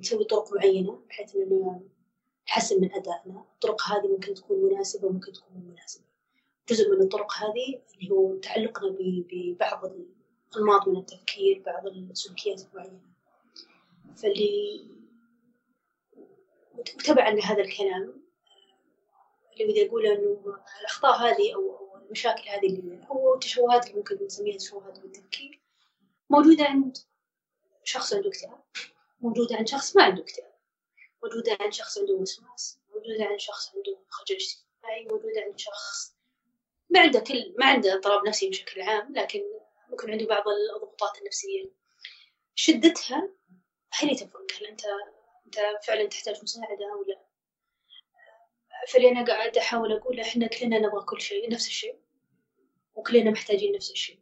نسوي طرق معينه بحيث اننا نحسن من ادائنا. الطرق هذه ممكن تكون مناسبه وممكن تكون مو مناسبه. جزء من الطرق هذه اللي هو تعلقنا ببعض الانماط من التفكير، بعض السلوكيات المعينه. فاللي وتبعا لهذا الكلام اللي بدي اقوله انه الاخطاء هذه او المشاكل هذه اللي او التشوهات اللي ممكن نسميها تشوهات بالتفكير موجوده عند شخص عنده اكتئاب، موجوده عند شخص ما عنده اكتئاب، موجوده عند شخص عنده وسواس، موجوده عند شخص عنده خجل اجتماعي، موجوده عند شخص ما عنده كل ما عنده اضطراب نفسي بشكل عام، لكن ممكن عنده بعض الضغوطات النفسيه شدتها هي اللي تفرق هل انت انت فعلا تحتاج مساعده او لا. فاللي انا قاعده احاول اقول احنا كلنا نبغى كل شيء نفس الشيء وكلنا محتاجين نفس الشيء.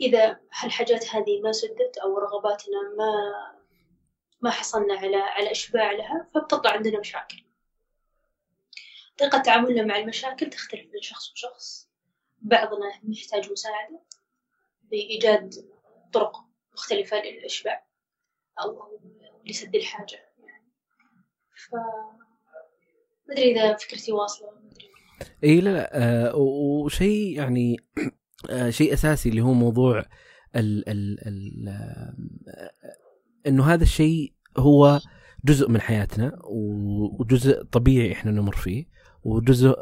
إذا هالحاجات هذه ما سدت أو رغباتنا ما ما حصلنا على على إشباع لها فبتطلع عندنا مشاكل. طريقة تعاملنا مع المشاكل تختلف من شخص لشخص، بعضنا يحتاج مساعدة بإيجاد طرق مختلفة للإشباع أو لسد الحاجة يعني. فما أدري إذا فكرتي واصلة. ما أدري. إيه لا لا وشيء يعني شيء أساسي اللي هو موضوع ال ال ال إنه هذا الشيء هو جزء من حياتنا وجزء طبيعي إحنا نمر فيه وجزء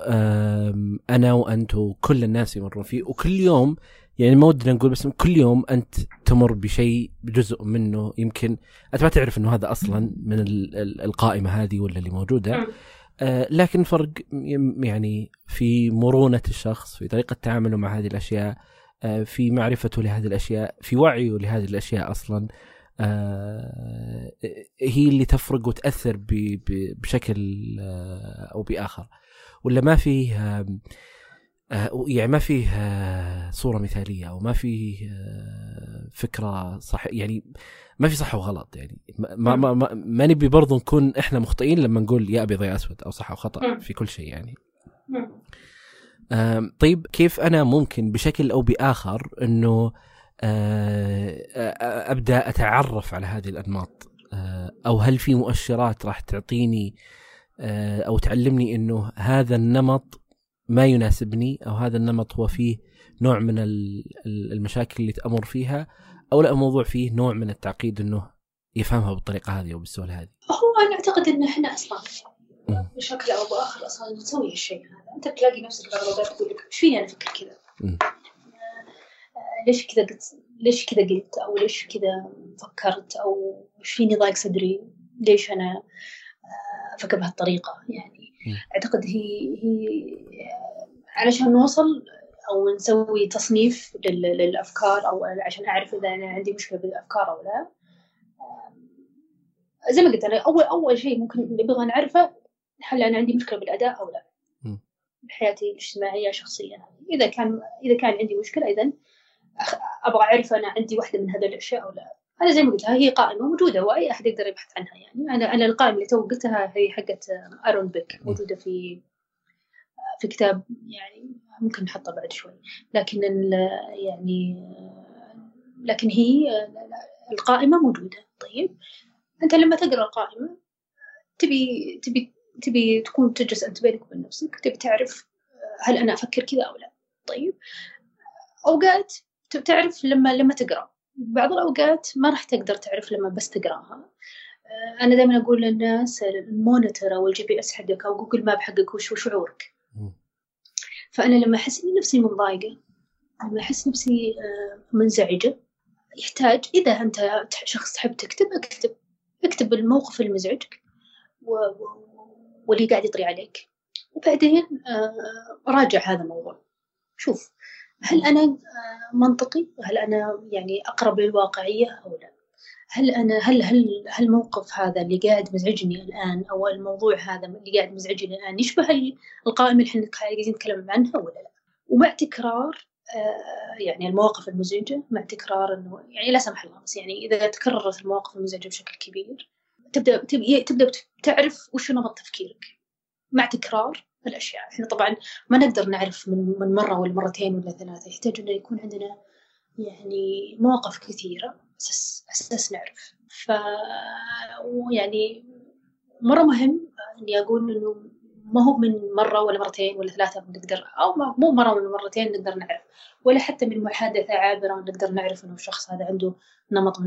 أنا وأنت وكل الناس يمرون فيه، وكل يوم يعني ما ودنا نقول بس كل يوم أنت تمر بشيء بجزء منه، يمكن أنت ما تعرف إنه هذا أصلا من القائمة هذه ولا اللي موجودة، لكن فرق يعني في مرونة الشخص، في طريقة تعامله مع هذه الأشياء، في معرفته لهذه الأشياء، في وعيه لهذه الأشياء أصلا، هي اللي تفرق وتأثر بشكل أو بآخر. ولا ما فيه يعني ما فيه صورة مثالية أو ما فيه فكرة صح، يعني ما في صح وغلط، يعني ما ما ما, ما نبي برضو نكون إحنا مخطئين لما نقول يا أبيض يا أسود أو صح وخطأ في كل شيء يعني. طيب كيف أنا ممكن بشكل أو بآخر إنه أبدأ أتعرف على هذه الأنماط، أو هل في مؤشرات راح تعطيني أو تعلمني إنه هذا النمط ما يناسبني أو هذا النمط هو فيه نوع من المشاكل اللي تأمر فيها، أو لا موضوع فيه نوع من التعقيد إنه يفهمها بالطريقة هذه أو بالسؤال هذه؟ هو أنا أعتقد إن إحنا أصلاً بشكل أو بآخر أصلاً نسوي هالشيء هذا. أنت بتلاقي نفسك بعض الأوقات تقول لك إيش فيني أنا أفكر كذا؟ ليش كذا قلت؟ ليش كذا قلت؟ أو ليش كذا فكرت؟ أو إيش فيني ضايق صدري؟ ليش أنا أفكر بهالطريقة يعني؟ أعتقد هي هي علشان نوصل أو نسوي تصنيف للأفكار أو عشان أعرف إذا أنا عندي مشكلة بالأفكار أو لا. زي ما قلت أنا أول أول شيء ممكن اللي بغى نعرفه هل أنا عندي مشكلة بالأداء أو لا بحياتي الاجتماعية شخصيا. إذا كان إذا كان عندي مشكلة إذن أبغى أعرف أنا عندي واحدة من هذه الأشياء أو لا. أنا زي ما قلتها هي قائمة موجودة وأي أحد يقدر يبحث عنها يعني. أنا أنا القائمة اللي تو قلتها هي حقة آرون بيك، موجودة في في كتاب يعني ممكن نحطها بعد شوي، لكن يعني لكن هي القائمة موجودة. طيب أنت لما تقرأ القائمة تبي تبي تبي تكون تجلس أنت بينك وبين نفسك، تبي تعرف هل أنا أفكر كذا أو لا. طيب أوقات تبي تعرف لما لما تقرأ، بعض الأوقات ما راح تقدر تعرف لما بس تقرأها. أنا دائما أقول للناس المونيتور أو الجي بي إس حقك أو جوجل ماب حقك وش شعورك. فأنا لما أحس نفسي منضايقة، لما أحس نفسي منزعجة، يحتاج إذا أنت شخص تحب تكتب اكتب اكتب الموقف المزعجك واللي قاعد يطري عليك، وبعدين راجع هذا الموضوع. شوف هل أنا منطقي؟ هل أنا يعني أقرب للواقعية أو لا؟ هل أنا هل هل هالموقف هذا اللي قاعد مزعجني الآن أو الموضوع هذا اللي قاعد مزعجني الآن يشبه القائمة اللي إحنا قاعدين نتكلم عنها ولا لا؟ ومع تكرار يعني المواقف المزعجة، مع تكرار إنه يعني لا سمح الله بس يعني إذا تكررت المواقف المزعجة بشكل كبير تبدأ تبدأ تعرف وش نمط تفكيرك. مع تكرار هالأشياء. إحنا طبعا ما نقدر نعرف من, من مرة ولا مرتين ولا ثلاثة، يحتاج إنه يكون عندنا يعني مواقف كثيرة أساس أساس نعرف. ف يعني مرة مهم إني أقول إنه ما هو من مرة ولا مرتين ولا ثلاثة نقدر، أو مو مرة ولا مرتين نقدر نعرف، ولا حتى من محادثة عابرة نقدر نعرف إنه الشخص هذا عنده نمط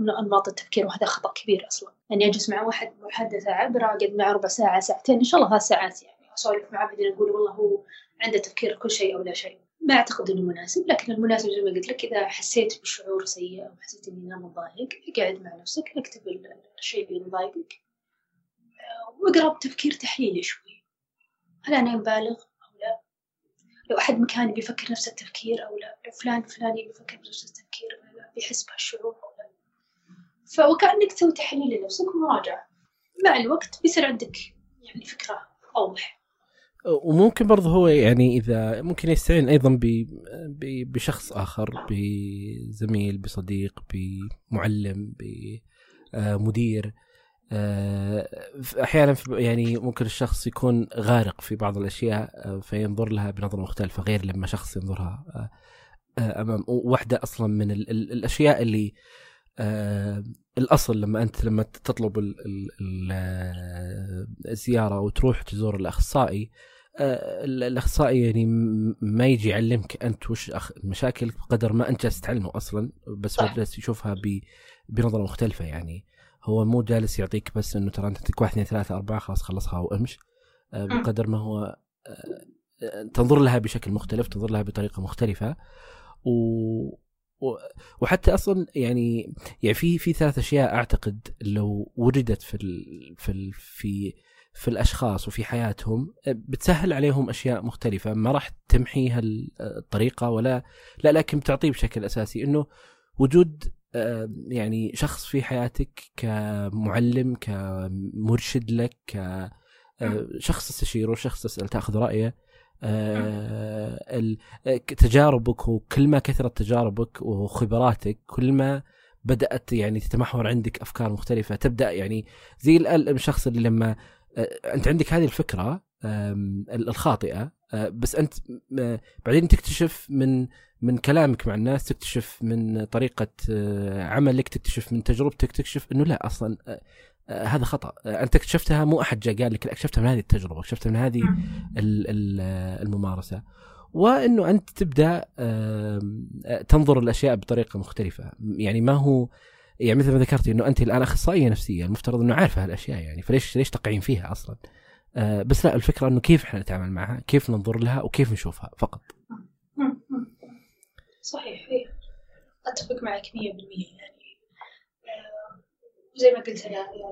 من أنماط التفكير، وهذا خطأ كبير أصلاً. أني يعني أجلس مع واحد محادثة عابرة أقعد معه ربع ساعة ساعتين إن شاء الله ثلاث ساعات يعني أسولف معه بعدين أقول والله هو عنده تفكير كل شيء أو لا شيء، ما أعتقد إنه مناسب. لكن المناسب زي ما قلت لك إذا حسيت بشعور سيء أو حسيت إني أنا مضايق، اقعد مع نفسك اكتب الشيء اللي مضايقك واقرأ بتفكير تحليلي شوي، هل أنا مبالغ أو لا، لو أحد مكاني بيفكر نفس التفكير أو لا، لو فلان فلاني بيفكر نفس التفكير أو لا، بيحس بهالشعور أو لا. فوكأنك تسوي تحليل لنفسك ومراجعة، مع الوقت بيصير عندك يعني فكرة أوضح. وممكن برضه هو يعني إذا ممكن يستعين أيضا بشخص آخر، بزميل، بصديق، بمعلم، بمدير. أحيانا يعني ممكن الشخص يكون غارق في بعض الأشياء فينظر لها بنظرة مختلفة غير لما شخص ينظرها أمام واحدة أصلا من الأشياء اللي الأصل لما أنت لما تطلب الزيارة وتروح تزور الأخصائي، الأخصائي يعني ما يجي يعلمك أنت وش مشاكلك بقدر ما أنت جالس تعلمه أصلا، بس هو جالس يشوفها بنظرة مختلفة. يعني هو مو جالس يعطيك بس إنه ترى أنت عندك واحد اثنين ثلاثة أربعة خلاص خلصها وامش، بقدر ما هو تنظر لها بشكل مختلف، تنظر لها بطريقة مختلفة. و... و... وحتى أصلا يعني يعني في في ثلاث أشياء أعتقد لو وجدت في ال... في ال... في في الأشخاص وفي حياتهم بتسهل عليهم أشياء مختلفة، ما راح تمحي هالطريقة ولا لا، لكن بتعطيه بشكل أساسي إنه وجود يعني شخص في حياتك كمعلم، كمرشد لك، كشخص تستشيره، شخص تسأل تأخذ رأيه، تجاربك، وكل ما كثرت تجاربك وخبراتك كل ما بدأت يعني تتمحور عندك أفكار مختلفة. تبدأ يعني زي الشخص اللي لما أنت عندك هذه الفكرة الخاطئة بس أنت بعدين تكتشف من من كلامك مع الناس، تكتشف من طريقة عملك، تكتشف من تجربتك، تكتشف إنه لا أصلاً هذا خطأ، أنت اكتشفتها مو أحد جاء قال لك، اكتشفتها من هذه التجربة، اكتشفتها من هذه الممارسة. وإنه أنت تبدأ تنظر الأشياء بطريقة مختلفة. يعني ما هو يعني مثل ما ذكرت إنه أنت الآن أخصائية نفسية، المفترض إنه عارفة هالأشياء يعني، فليش ليش تقعين فيها أصلاً؟ بس لا، الفكرة إنه كيف إحنا نتعامل معها، كيف ننظر لها، وكيف نشوفها فقط. صحيح، أتفق معك مية بالمية. يعني آه زي ما قلت أنا يعني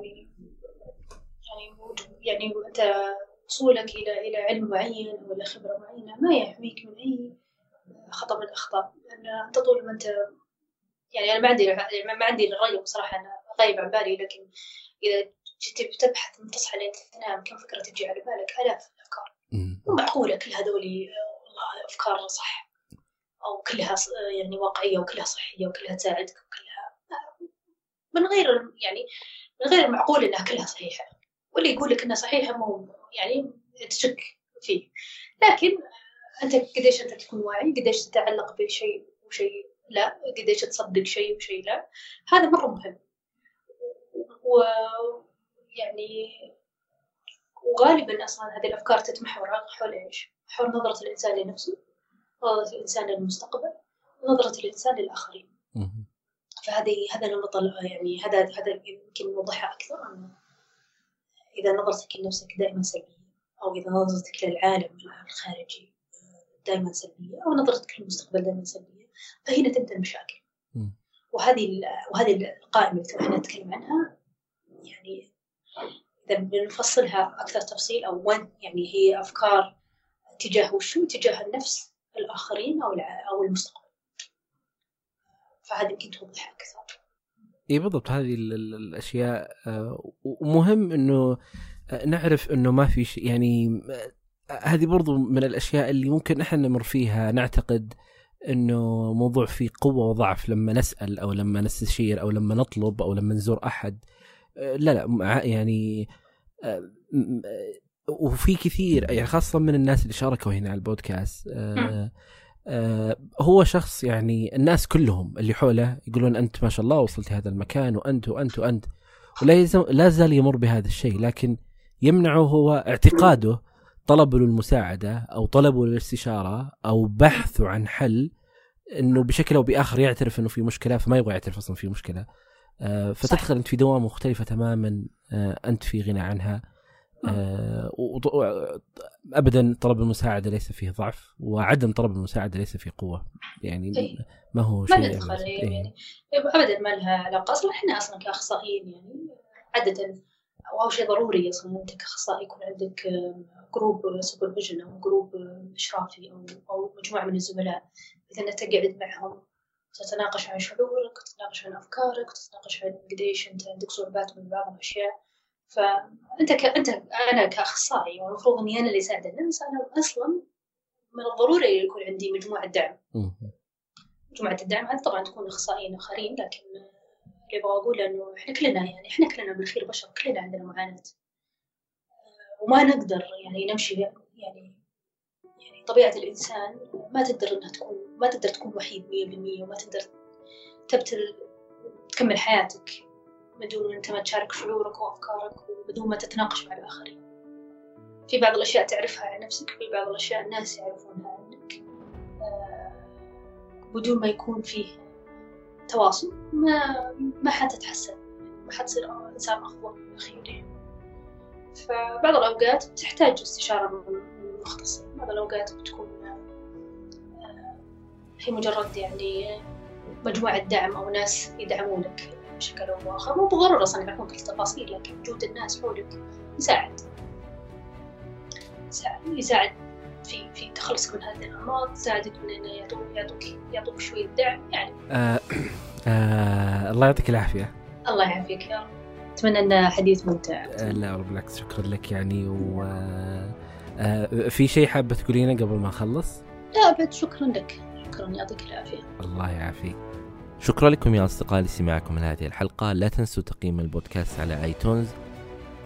يعني يعني أنت وصولك إلى إلى علم معين ولا خبرة معينة ما يحميك من أي خطأ من الأخطاء، لأن تطول ما أنت يعني أنا ما عندي ما عندي الرأي بصراحة، أنا غايب عن بالي، لكن إذا جيت بتبحث من تصحى لين تنام كم فكرة تجي على بالك، آلاف الأفكار. مو معقولة كل هذولي والله أفكار صح أو كلها يعني واقعية وكلها صحية وكلها تساعدك وكلها من غير يعني من غير معقول إنها كلها صحيحة، واللي يقولك إنها صحيحة مو يعني تشك فيه. لكن أنت قديش أنت تكون واعي، قديش تتعلق بشيء وشيء لا، قديش تصدق شيء وشيء لا، هذا مرة مهم. ويعني وغالبا أصلا هذه الأفكار تتمحور حول إيش؟ حول نظرة الإنسان لنفسه، نظرة الإنسان للمستقبل، نظرة الإنسان للآخرين. فهذه هذا نمط يعني هذا هذا يمكن نوضحها أكثر. إذا نظرتك لنفسك دائما سلبية، أو إذا نظرتك للعالم الخارجي دائما سلبية، أو نظرتك للمستقبل دائما سلبية، فهنا تبدأ المشاكل. وهذه وهذه القائمة اللي احنا نتكلم عنها يعني إذا بنفصلها أكثر تفصيل، أو وين يعني هي أفكار تجاه وشو تجاه النفس، الآخرين أو أو المستقبل. فهذه يمكن توضح أكثر. إيه بالضبط، هذه الأشياء ومهم إنه نعرف إنه ما في شيء يعني. هذه برضو من الأشياء اللي ممكن نحن نمر فيها نعتقد إنه موضوع فيه قوة وضعف لما نسأل أو لما نستشير أو لما نطلب أو لما نزور أحد. لا لا يعني وفي كثير يعني خاصة من الناس اللي شاركوا هنا على البودكاست. آه آه هو شخص يعني الناس كلهم اللي حوله يقولون أنت ما شاء الله وصلت هذا المكان وأنت وأنت وأنت, وأنت ولا زال يمر بهذا الشيء, لكن يمنعه هو اعتقاده طلبه للمساعدة أو طلبه للاستشارة أو بحثه عن حل, أنه بشكل أو بآخر يعترف أنه في مشكلة فما يبغى يعترف أصلا في مشكلة. آه فتدخل أنت في دوامة مختلفة تماما, آه أنت في غنى عنها. آه أبدا طلب المساعدة ليس فيه ضعف, وعدم طلب المساعدة ليس فيه قوة, يعني إيه. ما هو شيء ما ندخل يعني, يعني أبدا ما لها علاقة أصلا. إحنا أصلا كأخصائيين يعني عادة وهو شيء ضروري أصلا أنت كأخصائي يكون عندك جروب سوبرفيجن أو جروب إشرافي أو أو مجموعة من الزملاء مثلا تقعد معهم تتناقش عن شعورك, تتناقش عن أفكارك, تتناقش عن قديش أنت عندك صعوبات من بعض الأشياء. فأنت ك... أنت أنا كأخصائي والمفروض إني أنا اللي أساعد الناس, أنا أصلا من الضروري يكون عندي مجموعة دعم. مجموعة الدعم هذه طبعا تكون أخصائيين آخرين, لكن اللي أبغى أقوله إنه إحنا كلنا يعني إحنا كلنا بالخير بشر, كلنا عندنا معاناة وما نقدر يعني نمشي يعني يعني طبيعة الإنسان ما تقدر إنها تكون ما تقدر تكون وحيد مية بالمية, وما تقدر تبتل تكمل حياتك بدون أنت ما تشارك شعورك وأفكارك وبدون ما تتناقش مع الآخرين. في بعض الأشياء تعرفها عن نفسك, في بعض الأشياء الناس يعرفونها عنك, بدون ما يكون فيه تواصل ما ما حتتحسن, ما حتصير إنسان أفضل من الأخير. فبعض الأوقات بتحتاج استشارة من مختص, بعض الأوقات بتكون هي مجرد يعني مجموعة دعم أو ناس يدعمونك بشكل أو بآخر, مو بضرورة أصلاً يعرفون كل التفاصيل, لكن وجود الناس حولك يساعد يساعد في في تخلصك من هذه الأمراض, يساعدك من إنه يعطوك يعطوك يعطوك شوية دعم يعني. آه آه الله يعطيك العافية. الله يعافيك يا رب. أتمنى أن حديث ممتع. آه لا بالعكس, شكرا لك يعني. و آه في شيء حابة تقولينه قبل ما أخلص؟ لا أبد, شكرا لك, شكرا, يعطيك العافية. الله يعافيك. شكرا لكم يا أصدقاء لسماعكم لهذه الحلقة. لا تنسوا تقييم البودكاست على آيتونز.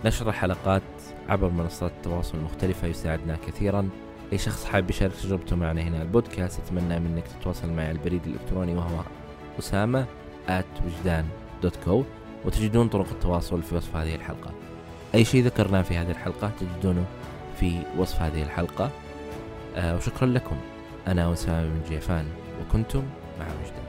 نشر الحلقات عبر منصات التواصل المختلفة يساعدنا كثيرا. أي شخص حاب يشارك تجربته معنا هنا البودكاست أتمنى منك تتواصل معي على البريد الإلكتروني وهو أسامة آت وجدان دوت كو, وتجدون طرق التواصل في وصف هذه الحلقة. أي شيء ذكرناه في هذه الحلقة تجدونه في وصف هذه الحلقة. آه وشكرا لكم. أنا أسامة بن نجيفان وكنتم مع وجدان.